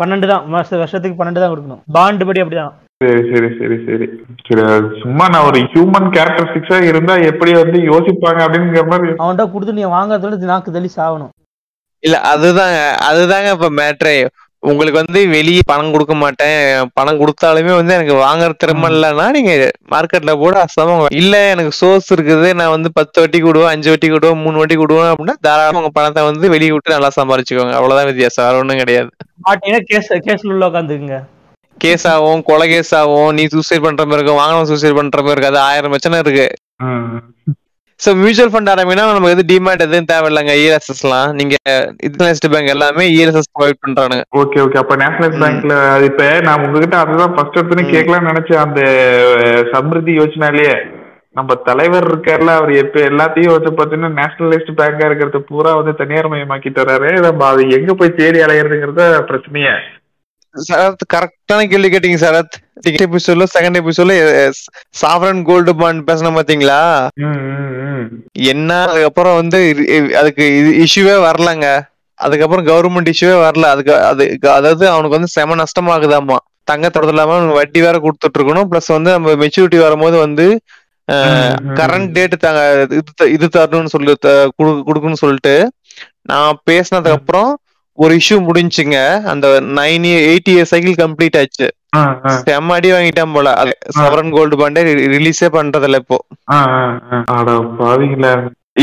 பன்னெண்டு தான் வருஷத்துக்கு, பன்னெண்டு தான் கொடுக்கணும் பாண்டு படி. அப்படிதான். சரி சரி சரி சரி சரி சும்மா நான் ஒரு ஹியூமன் கேரக்டரிஸ்டிக்ஸா இருந்தா எப்படி வந்து யோசிப்பாங்க அப்படிங்கிற மாதிரி அவன்கிட்ட கொடுத்து நீ வாங்கறதுல நாக்கு தள்ளி சாகணும். இல்ல அதுதாங்க அதுதாங்க இப்ப மேட்ரே. உங்களுக்கு வந்து வெளியே பணம் கொடுக்க மாட்டேன், பணம் கொடுத்தாலுமே வந்து எனக்கு வாங்குற திறமை இல்லைன்னா நீங்க மார்க்கெட்ல போட அசமம் இல்ல. எனக்கு சோர்ஸ் இருக்குது, நான் வந்து பத்து வட்டி கூடுவோம், அஞ்சு வட்டி கூடுவோம், மூணு வட்டி கூடுவோம் அப்படின்னா தாராளமா உங்க பணத்தை வந்து வெளியே விட்டு நல்லா சம்பாரிச்சுக்கோங்க. அவ்வளவுதான் வித்தியாசம், வேற ஒன்றும் கிடையாது. உட்காந்துக்குங்க கேஸ் ஆகும், கொலை கேஸ் ஆகும், நீ சூசைட் பண்ற மாதிரி இருக்கும், வாங்கணும் சூசைட் பண்ற மாதிரி இருக்கு, அது ஆயிரம் பிரச்சனை இருக்கு. ஸோ மியூச்சுவல் ஃபண்ட் ஆரம்பினா நமக்கு எது டிமேட் எதுவும் தேவையில்லைங்க. இஎல்எஸ்எஸ்லாம் நீங்க நேஷனல் பேங்க் எல்லாமே இஎல்எஸ்எஸ் ப்ரொவைட் பண்றானுங்க. Okay okay. அப்ப நேஷனல் பேங்க்ல அது இப்ப நான் உங்ககிட்ட அதுதான் ஃபர்ஸ்ட் எடுத்துன்னு கேட்கலாம்னு நினைச்சேன். அந்த சம்ருதி யோஜனாலேயே நம்ம தலைவர் இருக்காருல, அவர் எப்ப எல்லாத்தையும் வச்சு பார்த்தீங்கன்னா நேஷனலைஸ்ட் பேங்கா இருக்கிறது பூரா வந்து தனியார் மயமாக்கி தர்றாரு. நம்ம அது எங்க போய் தேடி அலையிறதுங்கிறத பிரச்சனையே. சரத் கரெக்டான கேள்வி கேட்டீங்க சரத். எபிசோட்ல செகண்ட் எபிசோட்ல சாவரன் கோல்டு பாண்ட் பேசணும் பாத்தீங்களா? என்ன அதுக்கப்புறம் வந்து அதுக்கு இஷ்யூவே வரலங்க. அதுக்கப்புறம் கவர்மெண்ட் இஷ்யூவே வரல. அதுக்கு அது அதாவது அவனுக்கு வந்து செம நஷ்டமாகுதாமா. தங்கத்தோட இல்லாம வட்டி வேற கொடுத்துட்டு இருக்கணும். பிளஸ் வந்து நம்ம மெச்சூரிட்டி வரும்போது வந்து கரண்ட் டேட் தாங்க இது இது தரணும்னு சொல்லி கொடுக்கணும்னு சொல்லிட்டு நான் பேசினதுக்கு அப்புறம் ஒரு இஷ்யூ முடிஞ்சுங்க. அந்த nine year eight year cycle complete ஆச்சு. செம்ம அடி வாங்கிட்டான் போல. சவரன் கோல்டு பாண்டே ரிலீஸே பண்றதில்ல இப்போ.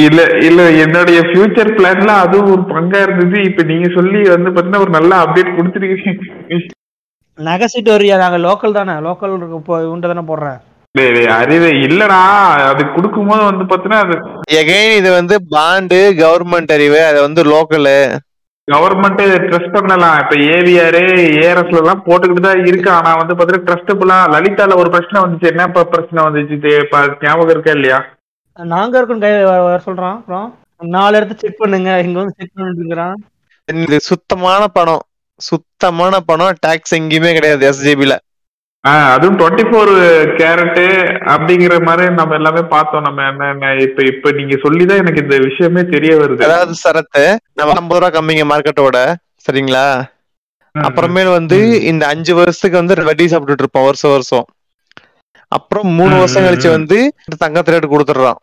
இல்ல இல்ல என்னுடைய ஃபியூச்சர் பிளான்ல அதுவும் ஒரு பங்கா இருந்தது. இப்ப நீங்க சொல்லி வந்து பாத்தீங்கன்னா ஒரு நல்ல அப்டேட் கொடுத்துருக்கீங்க. நகைச்சிட்டு வரியா? நாங்க லோக்கல் தானே, லோக்கல் உண்டு தானே போடுறேன். அறிவே இல்லடா. அது குடுக்கும் போது வந்து பாத்தீங்கன்னா இது வந்து பாண்டு கவர்மெண்ட் அறிவு, அது வந்து லோக்கலு கவர்மெண்ட் ட்ரஸ்ட் பண்ணலாம். இப்ப ஏவிஆர் ஏஆர்எஸ்ல எல்லாம் போட்டுக்கிட்டு தான் இருக்கு. ஆனா வந்து பாத்தீங்கன்னா ட்ரஸ்டபுளா லலிதால ஒரு பிரச்சனை வந்துச்சு. என்ன பிரச்சனை வந்துச்சு ஞாபகம் இருக்கா இல்லையா? நாங்க இருக்கோம் கை வர சொல்றோம். அப்புறம் நாலு இடத்த செக் பண்ணுங்க, இங்க வந்து செக் பண்ணிட்டு சுத்தமான பணம் சுத்தமான பணம் டாக்ஸ் எங்கேயுமே கிடையாது எஸ்ஜிபில. ஆஹ் அதுவும் டுவெண்ட்டி ஃபோர் கேரட்டு அப்படிங்கிற மாதிரி நம்ம எல்லாமே பார்த்தோம். நம்ம என்ன இப்ப இப்ப நீங்க சொல்லிதான் எனக்கு இந்த விஷயமே தெரிய வருது. அதாவது சரத்து நம்ம ஐம்பது ரூபா கம்மிங்க மார்க்கெட்டோட, சரிங்களா? அப்புறமேல வந்து இந்த அஞ்சு வருஷத்துக்கு வந்து வட்டி சாப்பிட்டுட்டு இருப்போம் வருஷம் வருஷம். அப்புறம் மூணு வருஷம் கழிச்சு வந்து தங்கத்து ரேட்டு கொடுத்துடுறோம்,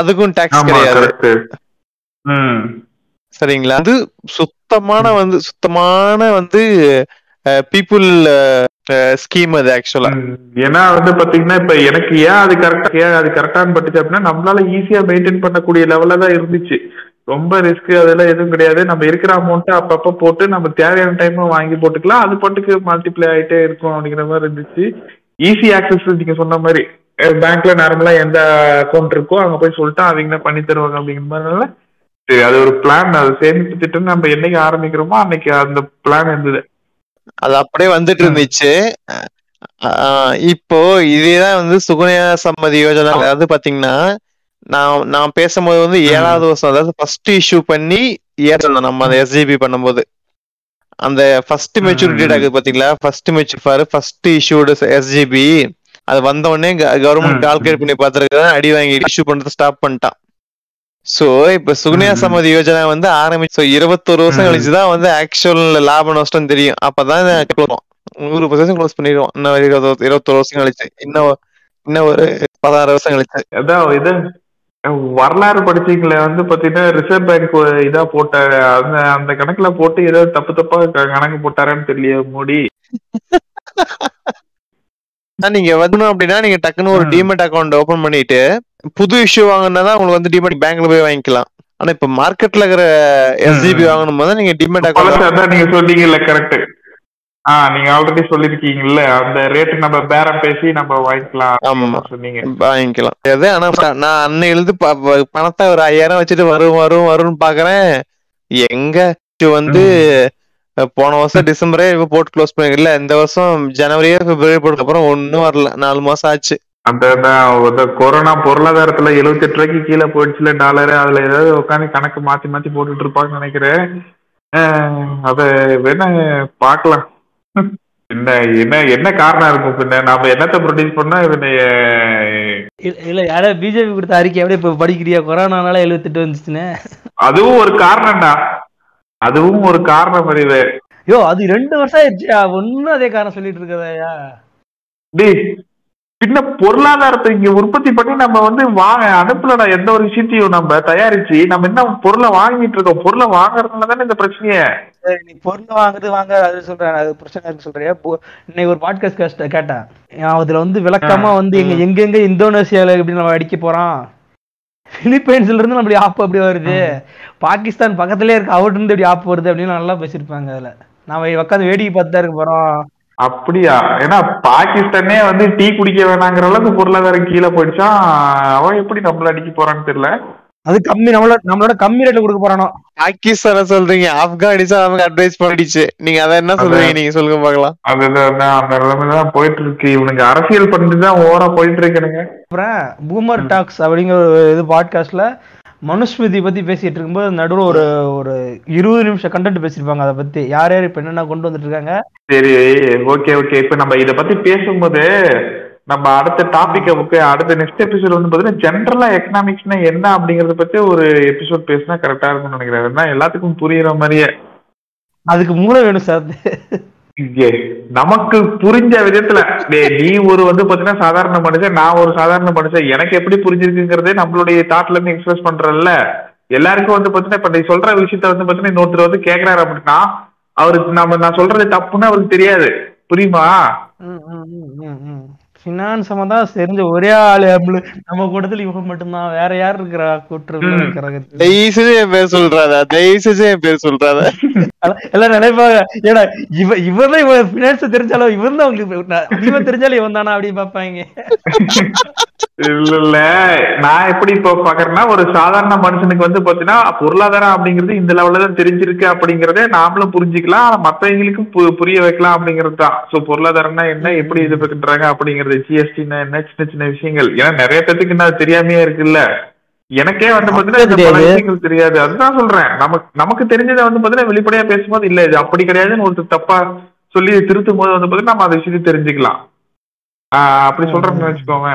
அதுக்கும் டாக்ஸ் கிடையாது, சரிங்களா? அது சுத்தமான வந்து சுத்தமான வந்து பீப்புள் ஸ்கீம் அது ஆக்சுவலா. ஏன்னா வந்து பாத்தீங்கன்னா இப்ப எனக்கு ஏன் அது கரெக்டா அது கரெக்டானு பட்டுச்சு அப்படின்னா நம்மளால ஈஸியா மெயின்டைன் பண்ணக்கூடிய லெவல தான் இருந்துச்சு. ரொம்ப ரிஸ்க் அதெல்லாம் எதுவும் கிடையாது. நம்ம இருக்கிற அமௌண்ட்டை அப்பப்ப போட்டு நம்ம தேவையான டைமும் வாங்கி போட்டுக்கலாம். அது பாட்டுக்கு மல்டிப்ளை ஆகிட்டே இருக்கும் அப்படிங்கிற மாதிரி இருந்துச்சு. Easy access. நீங்க சொன்ன மாதிரி பேங்க்ல நார்மலா எந்த அக்கௌண்ட் இருக்கோ அங்க போய் சொல்லிட்டா அவங்க பண்ணி தருவாங்க அப்படிங்கிற மாதிரினால சரி அது ஒரு பிளான். அதை சேமிப்பு திட்டம் நம்ம என்னைக்கு ஆரம்பிக்கிறோமோ அன்னைக்கு அந்த பிளான் இருந்தது. அது அப்படியே வந்துட்டு இருந்துச்சு. இப்போ இதேதான் வந்து சுகன்யா சம்மதி யோஜனா. அதாவது பாத்தீங்கன்னா நான் நான் பேசும்போது வந்து ஏழாவது வருஷம் அதாவது ஃபர்ஸ்ட் இஷ்யூ பண்ணி ஏறல நம்ம அந்த எஸ்ஜிபி பண்ணும்போது அந்த ஃபர்ஸ்ட் மெச்சூரிட்டி ஆகுது பாத்தீங்களா? First mature first issued SGB அது வந்த உடனே கவர்மெண்ட் கால்குலேட் பண்ணி பார்த்துருக்க அடி வாங்கி இஷ்யூ பண்றது ஸ்டாப் பண்ணிட்டான். சோ இப்ப சுகன்யா சம்மதி யோஜனா வந்து ஆரம்பிச்சு இருபத்தொரு வருஷம் கழிச்சுதான் வந்து ஆக்சுவல் லாப நஷ்டம் தெரியும். அப்பதான் நூறு பர்சன்ட் க்ளோஸ் பண்ணிடுவோம். இன்னும் இருபது இருபத்தொரு வருஷம் கழிச்சு, இன்னும் இன்னும் ஒரு பதினாறு வருஷம் கழிச்சு. அதான் இது வரலாறு படிச்சீங்களே வந்து பாத்தீங்கன்னா ரிசர்வ் பேங்க் இதா போட்ட அந்த அந்த கணக்குல போட்டு ஏதோ தப்பு தப்பா கணக்கு போட்டாரான்னு தெரியல மோடி. நீங்க வரணும் அப்படின்னா நீங்க டக்குன்னு ஒரு டிமெட் அக்கௌண்ட் ஓபன் பண்ணிட்டு புது இஷ்யூ வாங்கினா தான் உங்களுக்கு வந்து டிமெட் பேங்க்ல போய் வாங்கிக்கலாம். ஆனா இப்ப மார்க்கெட்ல இருக்கிற எஸ்ஜிபி வாங்கணும் போது நீங்க டிமெட் அக்கௌண்ட் நீங்க சொல்றீங்கல்ல கரெக்ட். ஆஹ் நீங்க ஆல்ரெடி சொல்லிருக்கீங்கல்ல அந்த ரேட் நம்ம பேரம் பேசி நம்ம வாங்கிக்கலாம். ஆமா சொன்னீங்க வாங்கிக்கலாம். ஆனா நான் அன்னை எழுது பணத்தை ஒரு ஐயாயிரம் வச்சுட்டு வரும் வரும் வரும்னு பாக்குறேன். எங்க வந்து போன வருஷம் டிசம்பரே இப்ப போட்டு க்ளோஸ் பண்ணிக்க இல்ல, இந்த வருஷம் ஜனவரியே பிப்ரவரி போட்டு அப்புறம் ஒன்னும் வரல. நாலு மாசம் ஆச்சு. அந்த கொரோனா பொருளாதாரத்துல எழுபத்தி எட்டு ரூபாய்க்கு கீழே போயிடுச்சுல டாலரு. அதுல ஏதாவது உட்காந்து கணக்கு மாத்தி மாத்தி போட்டுட்டு இருப்பாங்கன்னு நினைக்கிறேன். அதை வேணா பார்க்கலாம். என்ன என்ன என்ன காரணம் இருக்கும் பின்ன நாம என்னத்தை ப்ரொடியூஸ் பண்ணா இவனை இல்ல யாரோ பிஜேபி கொடுத்த அறிக்கை அப்படியே இப்ப படிக்கிறியா கொரோனானால எழுபத்தெட்டு வந்துச்சுன்னு அதுவும் ஒரு காரணம்டா, அதுவும் ஒரு காரணம் அறிவு. யோ அது ரெண்டு வருஷம் ஆயிடுச்சு ஒன்னும் அதே காரணம் சொல்லிட்டு இருக்கதையா. டி பின்ன பொருளாதாரத்தை இங்க உற்பத்தி பண்ணி நம்ம வந்து வாங்க அனுப்பலடா எந்த ஒரு விஷயத்தையும் நம்ம தயாரிச்சு நம்ம என்ன பொருளை வாங்கிட்டு இருக்கோம். பொருளை வாங்கறதுனால தானே இந்த பிரச்சனையே. நீ பொருளை வாங்குறது வாங்க அது சொல்றேன் அது பிரச்சனை இருக்கு சொல்றியா. இன்னைக்கு ஒரு பாட்காஸ்ட் காஸ்ட் கேட்டேன் அதுல வந்து விளக்கமா வந்து எங்க எங்கெங்க இந்தோனேஷியால எப்படி நம்ம அடிக்க போறோம், பிலிப்பைன்ஸ்ல இருந்து நம்மளுடைய ஆப் அப்படி வருது, பாகிஸ்தான் பக்கத்துலயே இருக்கு அவர்கிட்ட இருந்து இப்படி ஆப் வருது அப்படின்னு நல்லா பேசிருப்பாங்க. அதுல நாம உட்காந்து வேடிக்கை பார்த்துதான் இருக்க போறோம். அப்படியா? ஏன்னா பாகிஸ்தானே வந்து டீ குடிக்க வேணாங்கிற அளவுக்கு பொருளாதாரம் கீழே போயிடுச்சா, அவன் எப்படி நம்மள அடிக்க போறான்னு தெரியல. அது கம்மி நம்மளோட நம்மளோட கம்மி ரேட்ல கொடுக்க போறானோ. பாகிஸ்தான சொல்றீங்க, ஆப்கானிஸ்தான் அவங்க அட்வைஸ் பண்ணிடுச்சு, நீங்க அதை என்ன சொல்றீங்க நீங்க சொல்லுங்க பாக்கலாம். அதுதான் அந்த நிலைமைதான் போயிட்டு இருக்கு. இவனுக்கு அரசியல் பண்ணிட்டுதான் ஓரா போயிட்டு இருக்கேனுங்க. அப்புறம் பூமர் டாக்ஸ் அப்படிங்கிற ஒரு இது பாட்காஸ்ட்ல மனுஸ்மிருதி பத்தி பேசிட்டு இருக்கும்போது நடுவுல ஒரு ஒரு இருபது நிமிஷம் கண்டென்ட் பேசிருப்பாங்க. அதை பத்தி யார் யார் இப்ப என்னென்ன கொண்டு வந்துட்டு இருக்காங்க. சரி ஓகே ஓகே. இப்ப நம்ம இதை பத்தி பேசும்போது நம்ம அடுத்த டாபிக் அடுத்த நெக்ஸ்ட் எபிசோட் வந்து பாத்தீங்கன்னா ஜென்ரலா எக்கனாமிக்ஸ்னா என்ன அப்படிங்கறத பத்தி ஒரு எபிசோட் பேசினா கரெக்டா இருக்கும்னு நினைக்கிறேன். எல்லாத்துக்கும் புரியுற மாதிரியே அதுக்கு மூளை வேணும் சார். நமக்கு புரிஞ்ச விதத்துல நீ ஒரு வந்து பாத்தீங்கன்னா சாதாரண மனுஷன், நான் ஒரு சாதாரண மனுஷன், எனக்கு எப்படி புரிஞ்சிருக்குங்கிறதே நம்மளுடைய தாட்ல இருந்து எக்ஸ்பிரஸ் பண்றல்ல. எல்லாருக்கும் வந்து பாத்தீங்கன்னா இப்ப நீ சொல்ற விஷயத்த வந்து பாத்தீங்கன்னா இன்னொருத்தர் வந்து கேக்குறாரு அப்படின்னா அவருக்கு நம்ம நான் சொல்றது தப்புன்னு அவருக்கு தெரியாது. புரியுமா? பினான்ஸமா தான் தெரிஞ்ச ஒரே ஆளு நம்ம கூட்டத்துல இவங்க மட்டும்தான், வேற யாரு இருக்கிறா கூட்டு பேர் சொல்றாதா தயவுசு என் பேர் சொல்றாத எல்லாம் நினைப்பாங்க. ஏன்னா இவ இவர்தான் இவன் பினான்ஸ் தெரிஞ்சாலும் இவன் தான் அவங்களுக்கு இவன் தெரிஞ்சாலும் இவன் தானா அப்படின்னு பாப்பாங்க. இல்ல இல்ல நான் எப்படி இப்ப பாக்குறேன்னா ஒரு சாதாரண மனுஷனுக்கு வந்து பாத்தீங்கன்னா பொருளாதாரம் அப்படிங்கிறது இந்த லெவல்லதான் தெரிஞ்சிருக்கு அப்படிங்கறத நாமளும் புரிஞ்சுக்கலாம், மத்தவங்களுக்கும் புரிய வைக்கலாம் அப்படிங்கிறது தான். சோ பொருளாதாரம்னா என்ன, எப்படி இது பண்றாங்க அப்படிங்கறது, ஜிஎஸ்டினா என்ன, சின்ன சின்ன விஷயங்கள். ஏன்னா நிறைய பேத்துக்கு நான் தெரியாமையே இருக்குல்ல. எனக்கே வந்து பாத்தீங்கன்னா தெரியாது. அதுதான் சொல்றேன், நமக்கு நமக்கு தெரிஞ்சதை வந்து பாத்தீங்கன்னா வெளிப்படையா பேசும்போது இல்ல இது அப்படி கிடையாதுன்னு ஒருத்தர் தப்பா சொல்லி திருத்தும் போது வந்து பாத்தீங்கன்னா நம்ம அதை விஷயத்தையும் தெரிஞ்சுக்கலாம். ஆஹ் அப்படி சொல்றோம்னு வச்சுக்கோங்க.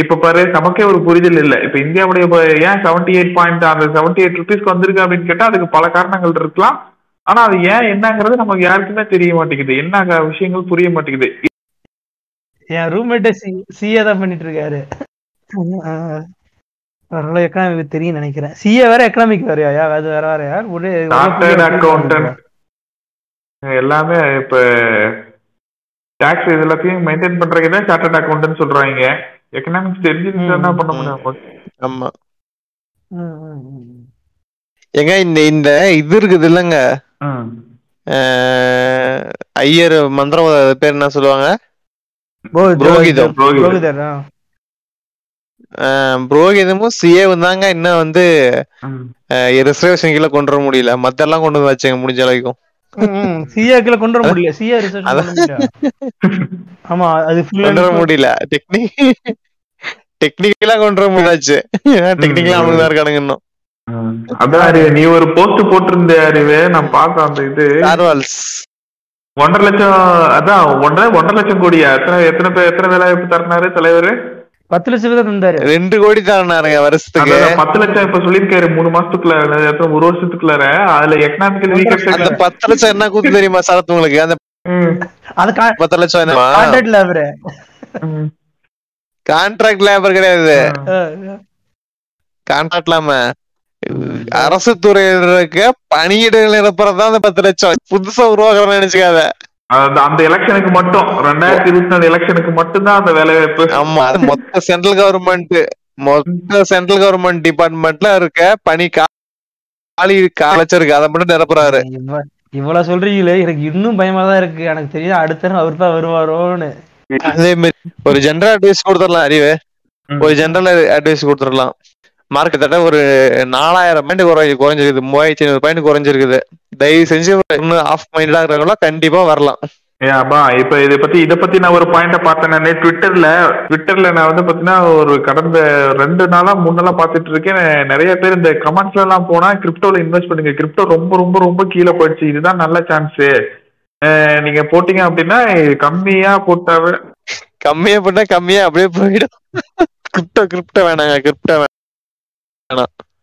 இப்ப பாரு நமக்கே ஒரு புரிதல் இல்லை. இப்ப இந்தியாவுடைய ஏன் செவன்டி எயிட் பாயிண்ட் அந்த செவன்டி எயிட் ருபீஸ்க்கு வந்திருக்கு அப்படின்னு கேட்டா அதுக்கு பல காரணங்கள் இருக்கலாம். ஆனா அது ஏன் என்னங்கிறது நமக்கு யாருக்குமே தெரிய மாட்டேங்குது, என்ன விஷயங்கள் புரிய மாட்டேங்குது. என் ரூம்மேட்டை சிஏ தான் பண்ணிட்டு இருக்காரு, அதனால எக்கனாமிக் தெரியும் நினைக்கிறேன். சிஏ வேற எக்கனாமிக் வேறையா, அது வேற வேற யார் ஒரே அக்கௌண்டன்ட் எல்லாமே இப்ப டாக்ஸ் இது எல்லாத்தையும் மெயின்டைன் பண்றதுக்குதான் சார்ட்டர்ட் அக்கௌண்டன்ட் சொல்றாங்க. எக்கனாமிக்ஸ் தெரிஞ்சிருந்தா பண்ண முடியும். ஆமா எங்க இந்த இந்த இது இருக்குது இல்லங்க ஐயர் மந்திரம் பேர் என்ன சொல்லுவாங்க, புரோகிதம். புரோகிதமும் சிஏவும் தாங்க இன்னும் வந்து ரிசர்வேஷன் கீழே கொண்டு வர முடியல, மத்த எல்லாம் கொண்டு வந்து வச்சுங்க முடிஞ்ச அளவுக்கும். நீ ஒரு போஸ்ட் போட்டிருந்த அறிவு நான் பார்த்தேன். அந்த இது ஒன்றரை லட்சம் அதான் ஒன்றரை ஒன்றரை லட்சம் கோடியா எத்தனை பேர் எத்தனை வேலை வாய்ப்பு தரணாரு தலைவர்? பத்து லட்சம் தான் தந்தாரு, ரெண்டு கோடி தரணாரு வருஷத்துக்கு. பத்து லட்சம் இப்ப சொல்லியிருக்காரு மூணு மாசத்துக்குள்ள ஒரு வருஷத்துக்குள்ளார. அதுல எக்கனாமிக்கல் பத்து லட்சம் என்ன கூத்து தெரியுமா சரத் உங்களுக்கு? அந்த பத்து லட்சம் கான்ட்ராக்ட் லேபர் கிடையாது, கான்ட்ராக்ட் இல்லாம அரசு துறையில இருக்க பணியிடங்கள் நிரப்புறதுதான் அந்த பத்து லட்சம். புதுசா உருவாக்குறேன்னு நினைச்சுக்காத, அந்த எலெக்ஷனுக்கு மட்டும் ரெண்டாயிரத்தி இருபத்தி நாலு எலெக்ஷனுக்கு மட்டும்தான் அந்த வேலை வாய்ப்பு. ஆமா அது மொத்த சென்ட்ரல் கவர்மெண்ட் மொத்த சென்ட்ரல் கவர்மெண்ட் டிபார்ட்மெண்ட்ல இருக்க பணி காலி காலச்சிருக்கு, அதை மட்டும் நிரப்புறாரு. இவ்வளவு சொல்றீங்களே எனக்கு இன்னும் பயமா தான் இருக்கு. எனக்கு தெரியும் அடுத்த அவர் தான் வருவாரோன்னு. அதே மாதிரி ஒரு ஜென்ரல் அட்வைஸ் கொடுத்துடலாம் அறிவு, ஒரு ஜென்ரல் அட்வைஸ் கொடுத்துடலாம். மார்க் கிட்டத்தட்ட ஒரு நாலாயிரம் பாயிண்ட் குறைஞ்சி குறைஞ்சிருக்குது மூவாயிரத்தி ஐநூறு பாயிண்ட் குறைஞ்சிருக்குது. தயவு செஞ்சு ஆஃப் மைண்டா இருக்கிறவங்களா கண்டிப்பா வரலாம். இப்ப இதை பத்தி இதை பத்தி நான் ஒரு பாயிண்ட பார்த்தேன் ட்விட்டர்ல ட்விட்டர்ல நான் வந்து பாத்தீங்கன்னா ஒரு கடந்த ரெண்டு நாளா முன்னெல்லாம் பாத்துட்டு இருக்கேன். நிறைய பேர் இந்த கமெண்ட்ஸ்ல எல்லாம் போனா கிரிப்டோல இன்வெஸ்ட் பண்ணுங்க, கிரிப்டோ ரொம்ப ரொம்ப ரொம்ப கீழே போயிடுச்சு, இதுதான் நல்ல சான்ஸ், நீங்க போட்டீங்க அப்படின்னா கம்மியா போட்டாவே கம்மியா போட்டா கம்மியா அப்படியே போயிடும், கிரிப்டோ கிரிப்டோ வேணாங்க, கிரிப்டோ வேணாம்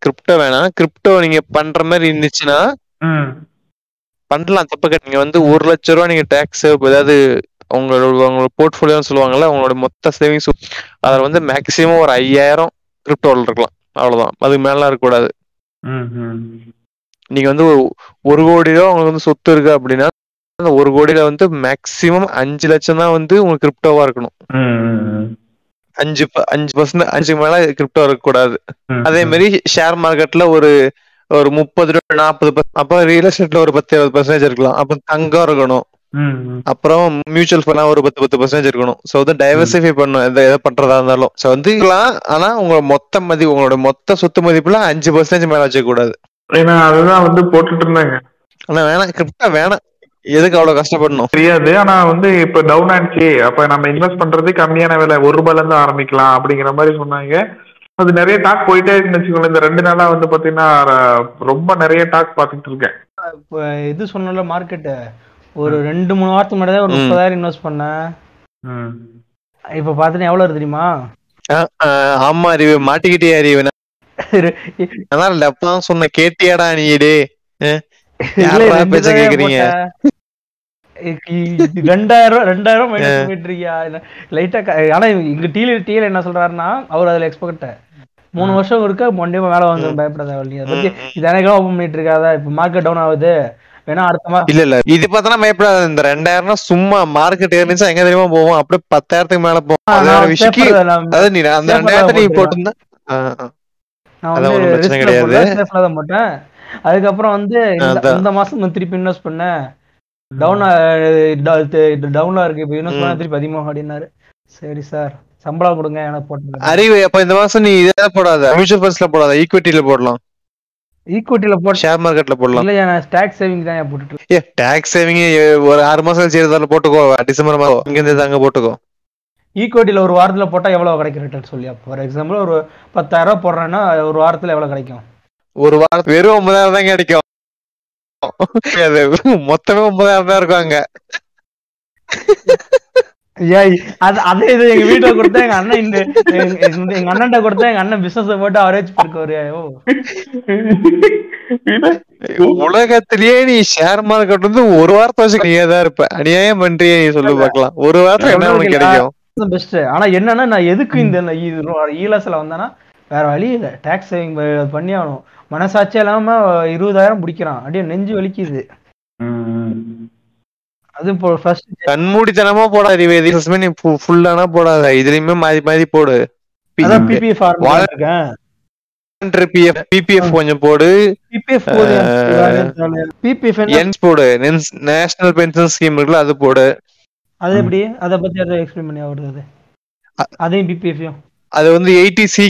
கிரிப்டோ வேணாம் கிரிப்டோ நீங்க பண்ற மாதிரி இருந்துச்சுன்னா பண்ணலாம் தப்பு. நீங்க வந்து ஒரு லட்ச ரூபா நீங்க டேக்ஸ் சேவ், அதாவது உங்களோட உங்களோட போர்ட்ஃபோலியோன்னு சொல்லுவாங்கல்ல, அவங்களோட மொத்த சேவிங்ஸ் அதில் வந்து மேக்சிமம் ஒரு ஐயாயிரம் கிரிப்டோவில் இருக்கலாம், அவ்வளோதான், அதுக்கு மேலாம் இருக்கக்கூடாது. நீங்க வந்து ஒரு ஒரு கோடி ரூபா உங்களுக்கு வந்து சொத்து இருக்கு அப்படின்னா அந்த ஒரு கோடியில வந்து மேக்சிமம் அஞ்சு லட்சம் தான் வந்து உங்களுக்கு கிரிப்டோவா இருக்கணும். அஞ்சு அஞ்சு பர்சன்ட் அஞ்சுக்கு மேல கிரிப்டோ இருக்கக்கூடாது. அதே மாதிரி ஷேர் மார்க்கெட்ல ஒரு ஒரு முப்பது ரூபா நாற்பது, அப்ப ரியல் எஸ்டேட்ல ஒரு பத்து இருபது பர்சன்டேஜ் இருக்கலாம், அப்புறம் தங்கம் இருக்கணும், அப்புறம் மியூச்சுவல் ஃபண்ட் ஒரு பத்து பத்து பர்சன்டேஜ் இருக்கணும். ஸோ வந்து டைவர்சிஃபை பண்ணும் எதை எதை பண்றதா இருந்தாலும். ஸோ வந்து ஆனா உங்க மொத்த மதிப்பு உங்களோட மொத்த சொத்து மதிப்புல அஞ்சு பர்சன்டேஜ் மேல வச்சுக்க கூடாது. ஏன்னா அதுதான் வந்து போட்டுட்டு இருந்தாங்க. ஆனா வேணாம் கிரிப்டா வேணாம், எதுக்கு அவ்வளவு கஷ்டப்படணும் தெரியாது. ஆனா வந்து இப்ப டவுன் ஆயிடுச்சு, அப்ப நம்ம இன்வெஸ்ட் பண்றது கம்மியான விலை ஒரு ரூபாயில இருந்து ஆரம்பிக்கலாம் அப்படிங்கிற மாதிரி சொன்னாங்க. அது நிறைய டாக் போயிட்டே இருக்குன்னு வச்சுக்கோங்களேன். இந்த ரெண்டு நாளா வந்து பாத்தீங்கன்னா ரொம்ப நிறைய டாக் பார்த்துட்டு இருக்கேன். இப்போ இது சொன்னல மார்க்கெட்டு ஒரு ரெண்டு மூணு வாரத்துக்கு முன்னாடி ஒரு முப்பதாயிரம் இன்வெஸ்ட் பண்ணேன். இப்ப பாத்தீங்கன்னா எவ்வளவு இருக்கு தெரியுமா? ஆமா அறிவு மாட்டிக்கிட்டே அறிவு, அதான் இல்ல அப்பதான் சொன்ன கேட்டியாடா நீ பேச கேக்குறீங்க. ரெண்டாயிரம் ரெண்டாயிரம் போயிட்டு இருக்கியா லைட்டா. ஆனா இங்க டீல டீல என்ன சொல்றாருன்னா அவர் அதுல எக்ஸ்பெக்ட் மூணு வருஷம் இருக்க மண்டியமா வேலை வாங்க பயப்படாத, இதனால ஓபன் பண்ணிட்டு இருக்காதா, இப்ப மார்க்கெட் டவுன் ஆகுது வேணா அடுத்தமா இல்ல இல்ல இது பார்த்தா பயப்படாத. இந்த ரெண்டாயிரம்னா சும்மா மார்க்கெட் ஏறிச்சா எங்க தெரியுமா போவோம், அப்படியே பத்தாயிரத்துக்கு மேல போவோம். அதாவது நீ அந்த ரெண்டாயிரத்தை நீ போட்டுருந்தா பிரச்சனை கிடையாது. போட்டேன் அதுக்கப்புறம் வந்து இந்த மாசம் திருப்பி இன்வெஸ்ட் பண்ண டவுனா டவுனா இருக்கு இப்ப யூனிவர்ஸ் பண்ண திருப்பி அதிகமாக அப்படின்னாரு. சரி சார் சம்பளம் கொடுங்க எனக்கு போட்டு அறிவு. அப்ப இந்த மாசம் நீ இதை போடாத, மியூச்சுவல் ஃபண்ட்ஸ்ல போடாத, ஈக்விட்டில போடலாம், ஈக்விட்டில போட ஷேர் மார்க்கெட்ல போடலாம். இல்ல நான் டாக்ஸ் சேவிங் தான் நான் போட்டுட்டு இருக்கேன். ஏ டாக்ஸ் சேவிங் ஒரு ஆறு மாசம் சேர்த்தால போட்டுக்கோ, டிசம்பர் மாசம் இங்க இருந்து அங்க போட்டுக்கோ. ஈக்விட்டில ஒரு வாரத்துல போட்டா எவ்வளவு கிடைக்கும் ரிட்டர்ன் சொல்லி, ஃபார் எக்ஸாம்பிள் ஒரு பத்தாயிரம் ரூபாய் போடுறேன்னா ஒரு வாரத்துல எவ்வளவு கிடைக்கும்? ஒரு வாரம் வெறும் ஒன்பதாயிரம் தான் கிடைக்கும், மொத்தமே ஒன்பதாயிரம் தான் இருக்கும். அங்க அதே இது எங்க வீட்டுல கொடுத்தா எங்க அண்ணன் இந்த எங்க அண்ணன்ட்ட கொடுத்தா எங்க அண்ணன் பிசினஸ் போட்டு அவரேஜ் பண்ணிக்கோ. உலகத்திலேயே நீ ஷேர் மார்க்கெட் வந்து ஒரு வாரத்தை வச்சு நீதான் இருப்ப, அநியாயம் பண்றியே நீ சொல்லி பாக்கலாம். ஒரு வாரத்துல என்ன உனக்கு கிடைக்கும் பெஸ்ட். ஆனா என்னன்னா நான் எதுக்கு இந்த ஈலஸ்ல வந்தேன்னா வேற வழி இல்லை, டாக்ஸ் சேவிங் பண்ணி ஆகணும். மனசாட்சியா இல்லாம இருபதாயிரம் பிடிக்கிறான் அப்படியே நெஞ்சு வலிக்குது. அது இப்போ ஃபர்ஸ்ட் கண்மூடித்தனமா போடாது, நீ ஃபுல்லானா போடாத, இதுலயுமே மாறி மாறி போடு. பிபிஎஃப் பிபிஎஃப் கொஞ்சம் போடு, பிபிஎஃப் என்ஸ் போடு, நேஷனல் பென்ஷன் ஸ்கீம் இருக்குல்ல அது போடு. அது எப்படி அதை பத்தி அதை எக்ஸ்பிளைன் பண்ணி ஆகுது அதையும் பிபிஎஃப்யும் அது வந்து எயிட்டி சி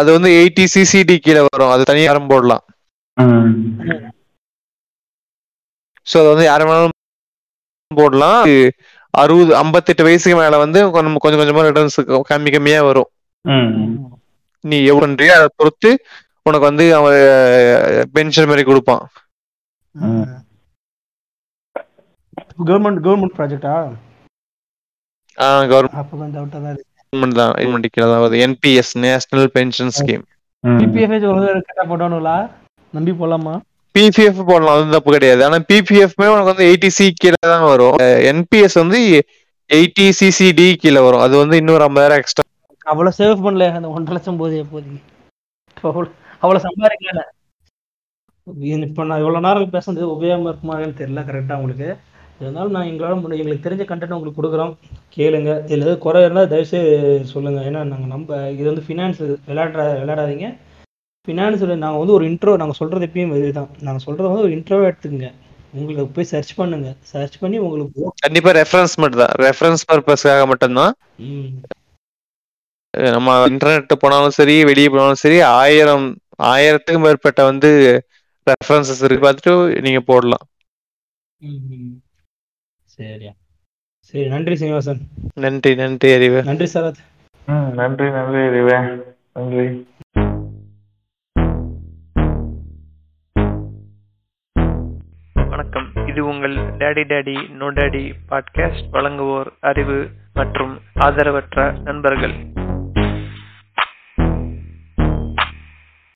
அது வந்து எயிட்டி சிசிடி கீழ வரும், அது தனியா ஆரம்ப போடலாம். சோ அது வந்து யாரும் வேணாலும் போடலாம். அறுபது ஐம்பத்தெட்டு வயசுக்கு மேல வந்து கொஞ்சம் கொஞ்சமா ரிட்டர்ன்ஸ் கம்மி கம்மியா வரும். நீ எவ்வளவு பண்றியோ அதை பொறுத்து உனக்கு வந்து அவன் பென்ஷன் மாதிரி கொடுப்பான். கவர்மெண்ட் கவர்மெண்ட் ப்ராஜெக்டா? ஆ government NPS national pension scheme. நம்பி போலாமா? பிபிஎஃப் போடலாம், அது தப்பு கிடையாது. ஆனா பிபிஎஃப் உனக்கு வந்து எயிட்டி சி கீழே தான் வரும், என்பிஎஸ் வந்து எயிட்டி சிசிடி கீழே வரும், அது வந்து இன்னொரு ஐம்பதாயிரம் எக்ஸ்ட்ரா. அவ்வளவு சேவ் பண்ணல, அந்த ஒன்றரை லட்சம் போதே போதும், அவ்வளவு சம்பாதிக்கல. இப்ப நான் இவ்வளவு நேரம் பேசுறது உபயோகமா இருக்குமான்னு தெரியல கரெக்டா உங்களுக்கு. இருந்தாலும் நான் எங்களால் எங்களுக்கு தெரிஞ்ச கண்டென்ட் உங்களுக்கு கொடுக்குறோம், கேளுங்க. இதில் எதாவது குறை இருந்தால் தயவுசெய்து சொல்லுங்கள். ஏன்னா நாங்கள் நம்ம இது வந்து ஃபினான்ஸ் விளையாடுற விளையாடாதீங்க. ஃபினான்ஸில் நாங்கள் வந்து ஒரு இன்ட்ரோ நாங்கள் சொல்கிறது எப்பயும் இதுதான், நாங்கள் சொல்கிறது வந்து ஒரு இன்ட்ரோவாக எடுத்துக்கங்க. உங்களுக்கு போய் சர்ச் பண்ணுங்க, சர்ச் பண்ணி உங்களுக்கு கண்டிப்பாக ரெஃபரன்ஸ் மட்டும் தான், ரெஃபரன்ஸ் பர்பஸ்க்காக மட்டும்தான். நம்ம இன்டர்நெட்டு போனாலும் சரி வெளியே போனாலும் சரி ஆயிரம் ஆயிரத்துக்கும் மேற்பட்ட வந்து ரெஃபரன்சஸ் இருக்கு, பார்த்துட்டு நீங்கள் போடலாம். சரியா? சரி, நன்றி சீனிவாசன். நன்றி நன்றி அறிவு. நன்றி சரத். நன்றி நன்றி அறிவு. நன்றி. வணக்கம். இது உங்கள் daddy daddy no daddy podcast. வழங்குவோர் அறிவு மற்றும் ஆதரவற்ற நண்பர்கள்.